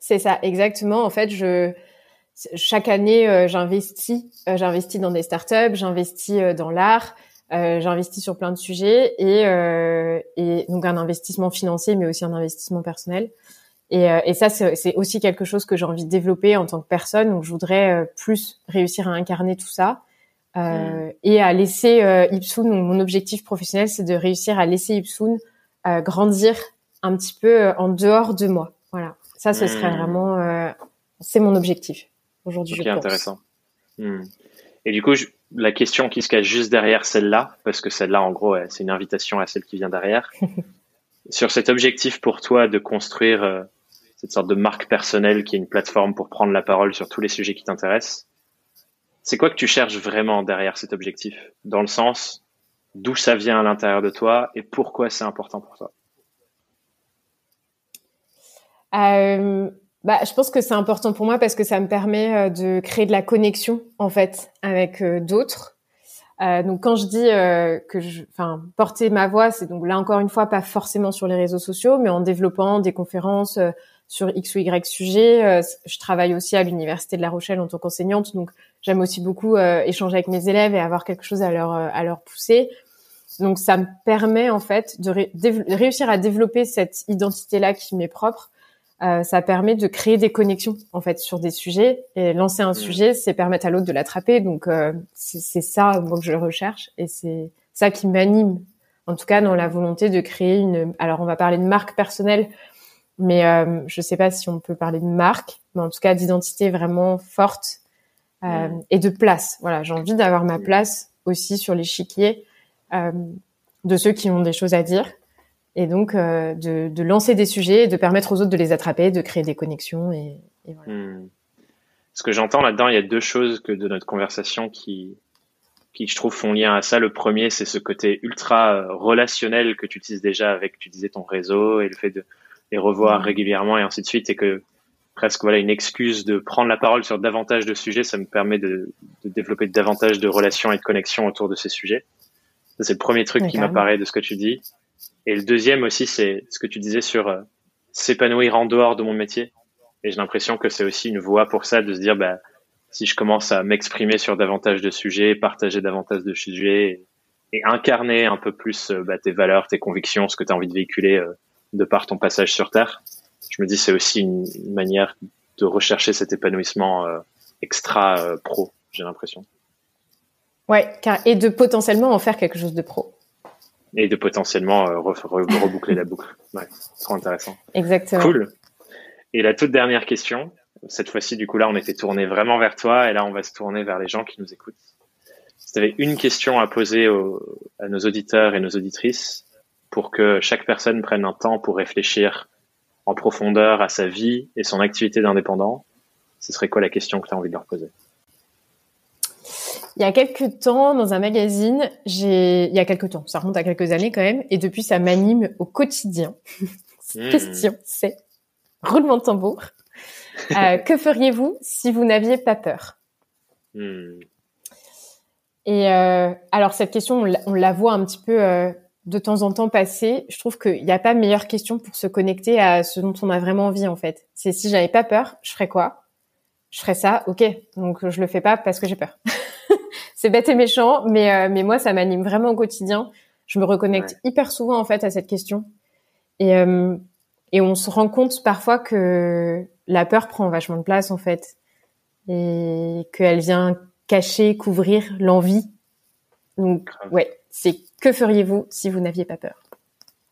C'est ça, exactement. En fait, je... chaque année, euh, j'investis. Euh, j'investis dans des startups, j'investis euh, dans l'art... Euh, j'investis sur plein de sujets et, euh, et donc un investissement financier mais aussi un investissement personnel et, euh, et ça c'est, c'est aussi quelque chose que j'ai envie de développer en tant que personne, donc je voudrais euh, plus réussir à incarner tout ça euh, mmh. et à laisser euh, Ipsun, donc mon objectif professionnel c'est de réussir à laisser Ipsun euh, grandir un petit peu euh, en dehors de moi, voilà, ça ce mmh. serait vraiment euh, c'est mon objectif aujourd'hui, okay, je pense. Intéressant. Mmh. Et du coup je la question qui se cache juste derrière celle-là, parce que celle-là, en gros, c'est une invitation à celle qui vient derrière. Sur cet objectif pour toi de construire euh, cette sorte de marque personnelle qui est une plateforme pour prendre la parole sur tous les sujets qui t'intéressent, c'est quoi que tu cherches vraiment derrière cet objectif? Dans le sens d'où ça vient à l'intérieur de toi et pourquoi c'est important pour toi? euh... Bah, je pense que c'est important pour moi parce que ça me permet de créer de la connexion en fait avec euh, d'autres. Euh, donc quand je dis euh, que, je, enfin, porter ma voix, c'est donc là encore une fois pas forcément sur les réseaux sociaux, mais en développant des conférences euh, sur X ou Y sujet. Euh, je travaille aussi à l'université de La Rochelle en tant qu'enseignante, donc j'aime aussi beaucoup euh, échanger avec mes élèves et avoir quelque chose à leur à leur pousser. Donc ça me permet en fait de, ré- de réussir à développer cette identité là qui m'est propre. Euh, ça permet de créer des connexions en fait sur des sujets et lancer un mmh. sujet, c'est permettre à l'autre de l'attraper, donc euh, c'est, c'est ça moi que je recherche et c'est ça qui m'anime en tout cas dans la volonté de créer une, alors on va parler de marque personnelle mais euh, je sais pas si on peut parler de marque mais en tout cas d'identité vraiment forte euh, mmh. et de place, voilà, j'ai envie d'avoir ma place aussi sur l'échiquier euh, de ceux qui ont des choses à dire Et donc, euh, de, de lancer des sujets et de permettre aux autres de les attraper, de créer des connexions. Et, et voilà. Mmh. Ce que j'entends là-dedans, il y a deux choses que de notre conversation qui, qui, je trouve, font lien à ça. Le premier, c'est ce côté ultra relationnel que tu utilises déjà avec, tu disais, ton réseau et le fait de les revoir mmh. régulièrement et ainsi de suite. Et que presque, voilà, une excuse de prendre la parole sur davantage de sujets, ça me permet de, de développer davantage de relations et de connexions autour de ces sujets. Ça, c'est le premier truc qui m'apparaît de ce que tu dis. Et le deuxième aussi, c'est ce que tu disais sur euh, s'épanouir en dehors de mon métier. Et j'ai l'impression que c'est aussi une voie pour ça, de se dire, bah, si je commence à m'exprimer sur davantage de sujets, partager davantage de sujets et, et incarner un peu plus euh, bah, tes valeurs, tes convictions, ce que tu as envie de véhiculer euh, de par ton passage sur Terre, je me dis c'est aussi une, une manière de rechercher cet épanouissement euh, extra euh, pro, j'ai l'impression. Ouais, car, et de potentiellement en faire quelque chose de pro. Et de potentiellement euh, re- re- reboucler la boucle. Ouais, c'est trop intéressant. Exactement. Cool. Et la toute dernière question, cette fois-ci, du coup, là, on était tourné vraiment vers toi, et là, on va se tourner vers les gens qui nous écoutent. Si tu avais une question à poser au, à nos auditeurs et nos auditrices, pour que chaque personne prenne un temps pour réfléchir en profondeur à sa vie et son activité d'indépendant, ce serait quoi la question que tu as envie de leur poser ? Il y a quelques temps, dans un magazine, j'ai, il y a quelques temps, ça remonte à quelques années quand même, et depuis, ça m'anime au quotidien. Cette mmh. question, c'est, roulement de tambour, euh, que feriez-vous si vous n'aviez pas peur ? mmh. Et euh, alors, cette question, on, on la voit un petit peu euh, de temps en temps passer. Je trouve qu'il n'y a pas meilleure question pour se connecter à ce dont on a vraiment envie, en fait. C'est, si j'avais pas peur, je ferais quoi ? Je ferais ça, ok, donc je le fais pas parce que j'ai peur. C'est bête et méchant, mais euh, mais moi ça m'anime vraiment au quotidien. Je me reconnecte ouais. hyper souvent en fait à cette question, et euh, et on se rend compte parfois que la peur prend vachement de place en fait, et qu'elle vient cacher, couvrir l'envie. Donc ouais, c'est que feriez-vous si vous n'aviez pas peur ?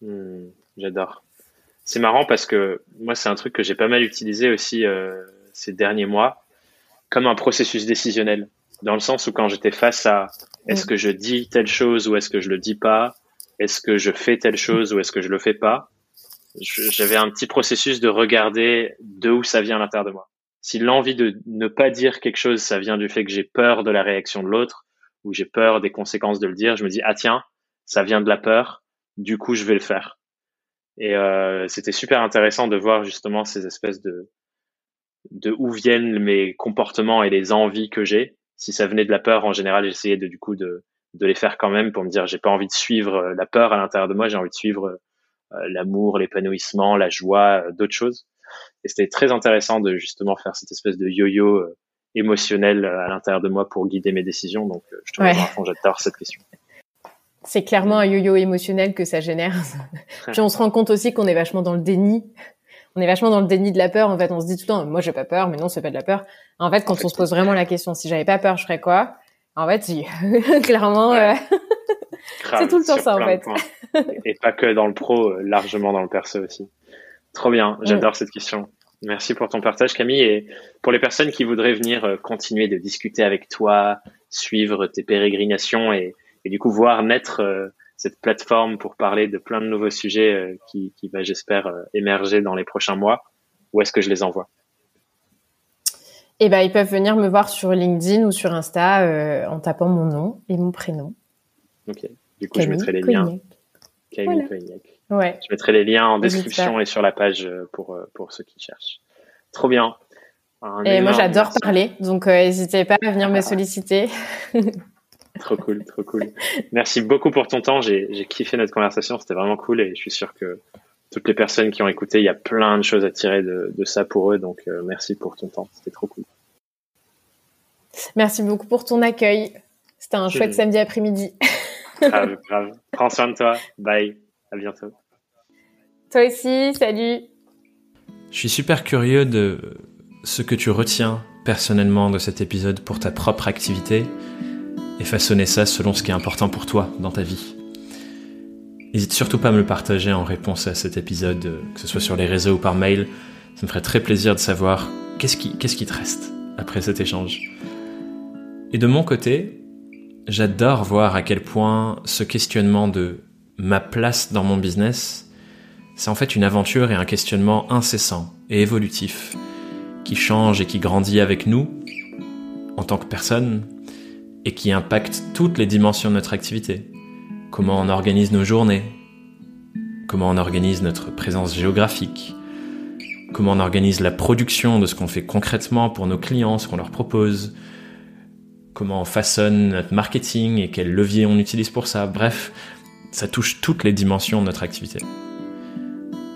Mmh, j'adore. C'est marrant parce que moi c'est un truc que j'ai pas mal utilisé aussi euh, ces derniers mois comme un processus décisionnel. Dans le sens où quand j'étais face à est-ce que je dis telle chose ou est-ce que je le dis pas, est-ce que je fais telle chose ou est-ce que je le fais pas, je, j'avais un petit processus de regarder de où ça vient à l'intérieur de moi. Si l'envie de ne pas dire quelque chose, ça vient du fait que j'ai peur de la réaction de l'autre ou j'ai peur des conséquences de le dire, je me dis ah tiens, ça vient de la peur, du coup je vais le faire. Et euh, c'était super intéressant de voir justement ces espèces de de où viennent mes comportements et les envies que j'ai. Si ça venait de la peur, en général, j'essayais de, du coup, de, de les faire quand même pour me dire, j'ai pas envie de suivre la peur à l'intérieur de moi, j'ai envie de suivre l'amour, l'épanouissement, la joie, d'autres choses. Et c'était très intéressant de justement faire cette espèce de yo-yo émotionnel à l'intérieur de moi pour guider mes décisions. Donc, je te rejoins à fond, j'adore cette question. C'est clairement un yo-yo émotionnel que ça génère. Puis on se rend compte aussi qu'on est vachement dans le déni. On est vachement dans le déni de la peur. En fait, on se dit tout le temps, moi, j'ai pas peur, mais non, c'est pas de la peur. En fait, quand on se pose vraiment la question, si j'avais pas peur, je ferais quoi? En fait, si. Clairement, ouais. euh... Grave, c'est tout le temps ça, en fait. Et pas que dans le pro, largement dans le perso aussi. Trop bien. J'adore ouais. cette question. Merci pour ton partage, Camille. Et pour les personnes qui voudraient venir continuer de discuter avec toi, suivre tes pérégrinations et, et du coup, voir naître euh, cette plateforme pour parler de plein de nouveaux sujets euh, qui, qui va, j'espère, euh, émerger dans les prochains mois. Où est-ce que je les envoie ? Eh ben, ils peuvent venir me voir sur LinkedIn ou sur Insta euh, en tapant mon nom et mon prénom. Ok. Du coup, Camille je mettrai les Coignac. liens. Camille Coignac. Voilà. Ouais. Je mettrai les liens en description et sur la page pour pour ceux qui cherchent. Trop bien. Un et moi, j'adore merci. parler, donc euh, n'hésitez pas à venir ah. me solliciter. Trop cool, trop cool. Merci beaucoup pour ton temps. J'ai, j'ai kiffé notre conversation. C'était vraiment cool et je suis sûr que toutes les personnes qui ont écouté, il y a plein de choses à tirer de, de ça pour eux. Donc, euh, merci pour ton temps. C'était trop cool. Merci beaucoup pour ton accueil. C'était un chouette mmh. samedi après-midi. Grave, grave. Prends soin de toi. Bye. À bientôt. Toi aussi. Salut. Je suis super curieux de ce que tu retiens personnellement de cet épisode pour ta propre activité. Et façonner ça selon ce qui est important pour toi dans ta vie. N'hésite surtout pas à me le partager en réponse à cet épisode, que ce soit sur les réseaux ou par mail. Ça me ferait très plaisir de savoir qu'est-ce qui, qu'est-ce qui te reste après cet échange. Et de mon côté, j'adore voir à quel point ce questionnement de ma place dans mon business C'est en fait une aventure et un questionnement incessant et évolutif, qui change et qui grandit avec nous, en tant que personne, et qui impacte toutes les dimensions de notre activité. Comment on organise nos journées, comment on organise notre présence géographique, comment on organise la production de ce qu'on fait concrètement pour nos clients, ce qu'on leur propose, comment on façonne notre marketing et quels leviers on utilise pour ça. Bref, ça touche toutes les dimensions de notre activité.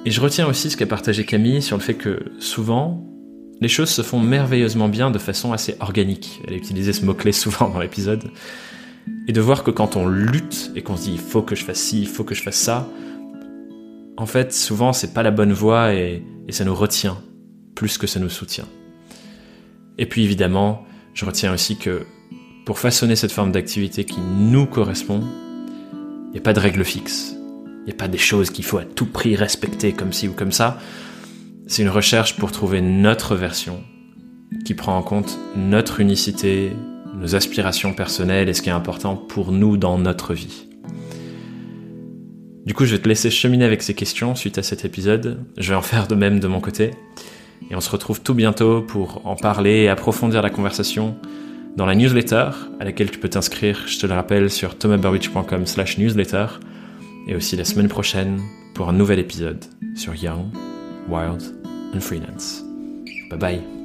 Et je retiens aussi ce qu'a partagé Camille sur le fait que, souvent, les choses se font merveilleusement bien de façon assez organique. Elle a utilisé ce mot-clé souvent dans l'épisode. Et de voir que quand on lutte et qu'on se dit « il faut que je fasse ci, il faut que je fasse ça », en fait, souvent, c'est pas la bonne voie et, et ça nous retient, plus que ça nous soutient. Et puis, évidemment, je retiens aussi que pour façonner cette forme d'activité qui nous correspond, il n'y a pas de règle fixe. Il n'y a pas des choses qu'il faut à tout prix respecter comme ci ou comme ça. C'est une recherche pour trouver notre version qui prend en compte notre unicité, nos aspirations personnelles et ce qui est important pour nous dans notre vie. Du coup, je vais te laisser cheminer avec ces questions suite à cet épisode. Je vais en faire de même de mon côté. Et on se retrouve tout bientôt pour en parler et approfondir la conversation dans la newsletter à laquelle tu peux t'inscrire, je te le rappelle, sur thomas barbige point com slash newsletter, et aussi la semaine prochaine pour un nouvel épisode sur Young, Wild and Freelance. Bye bye.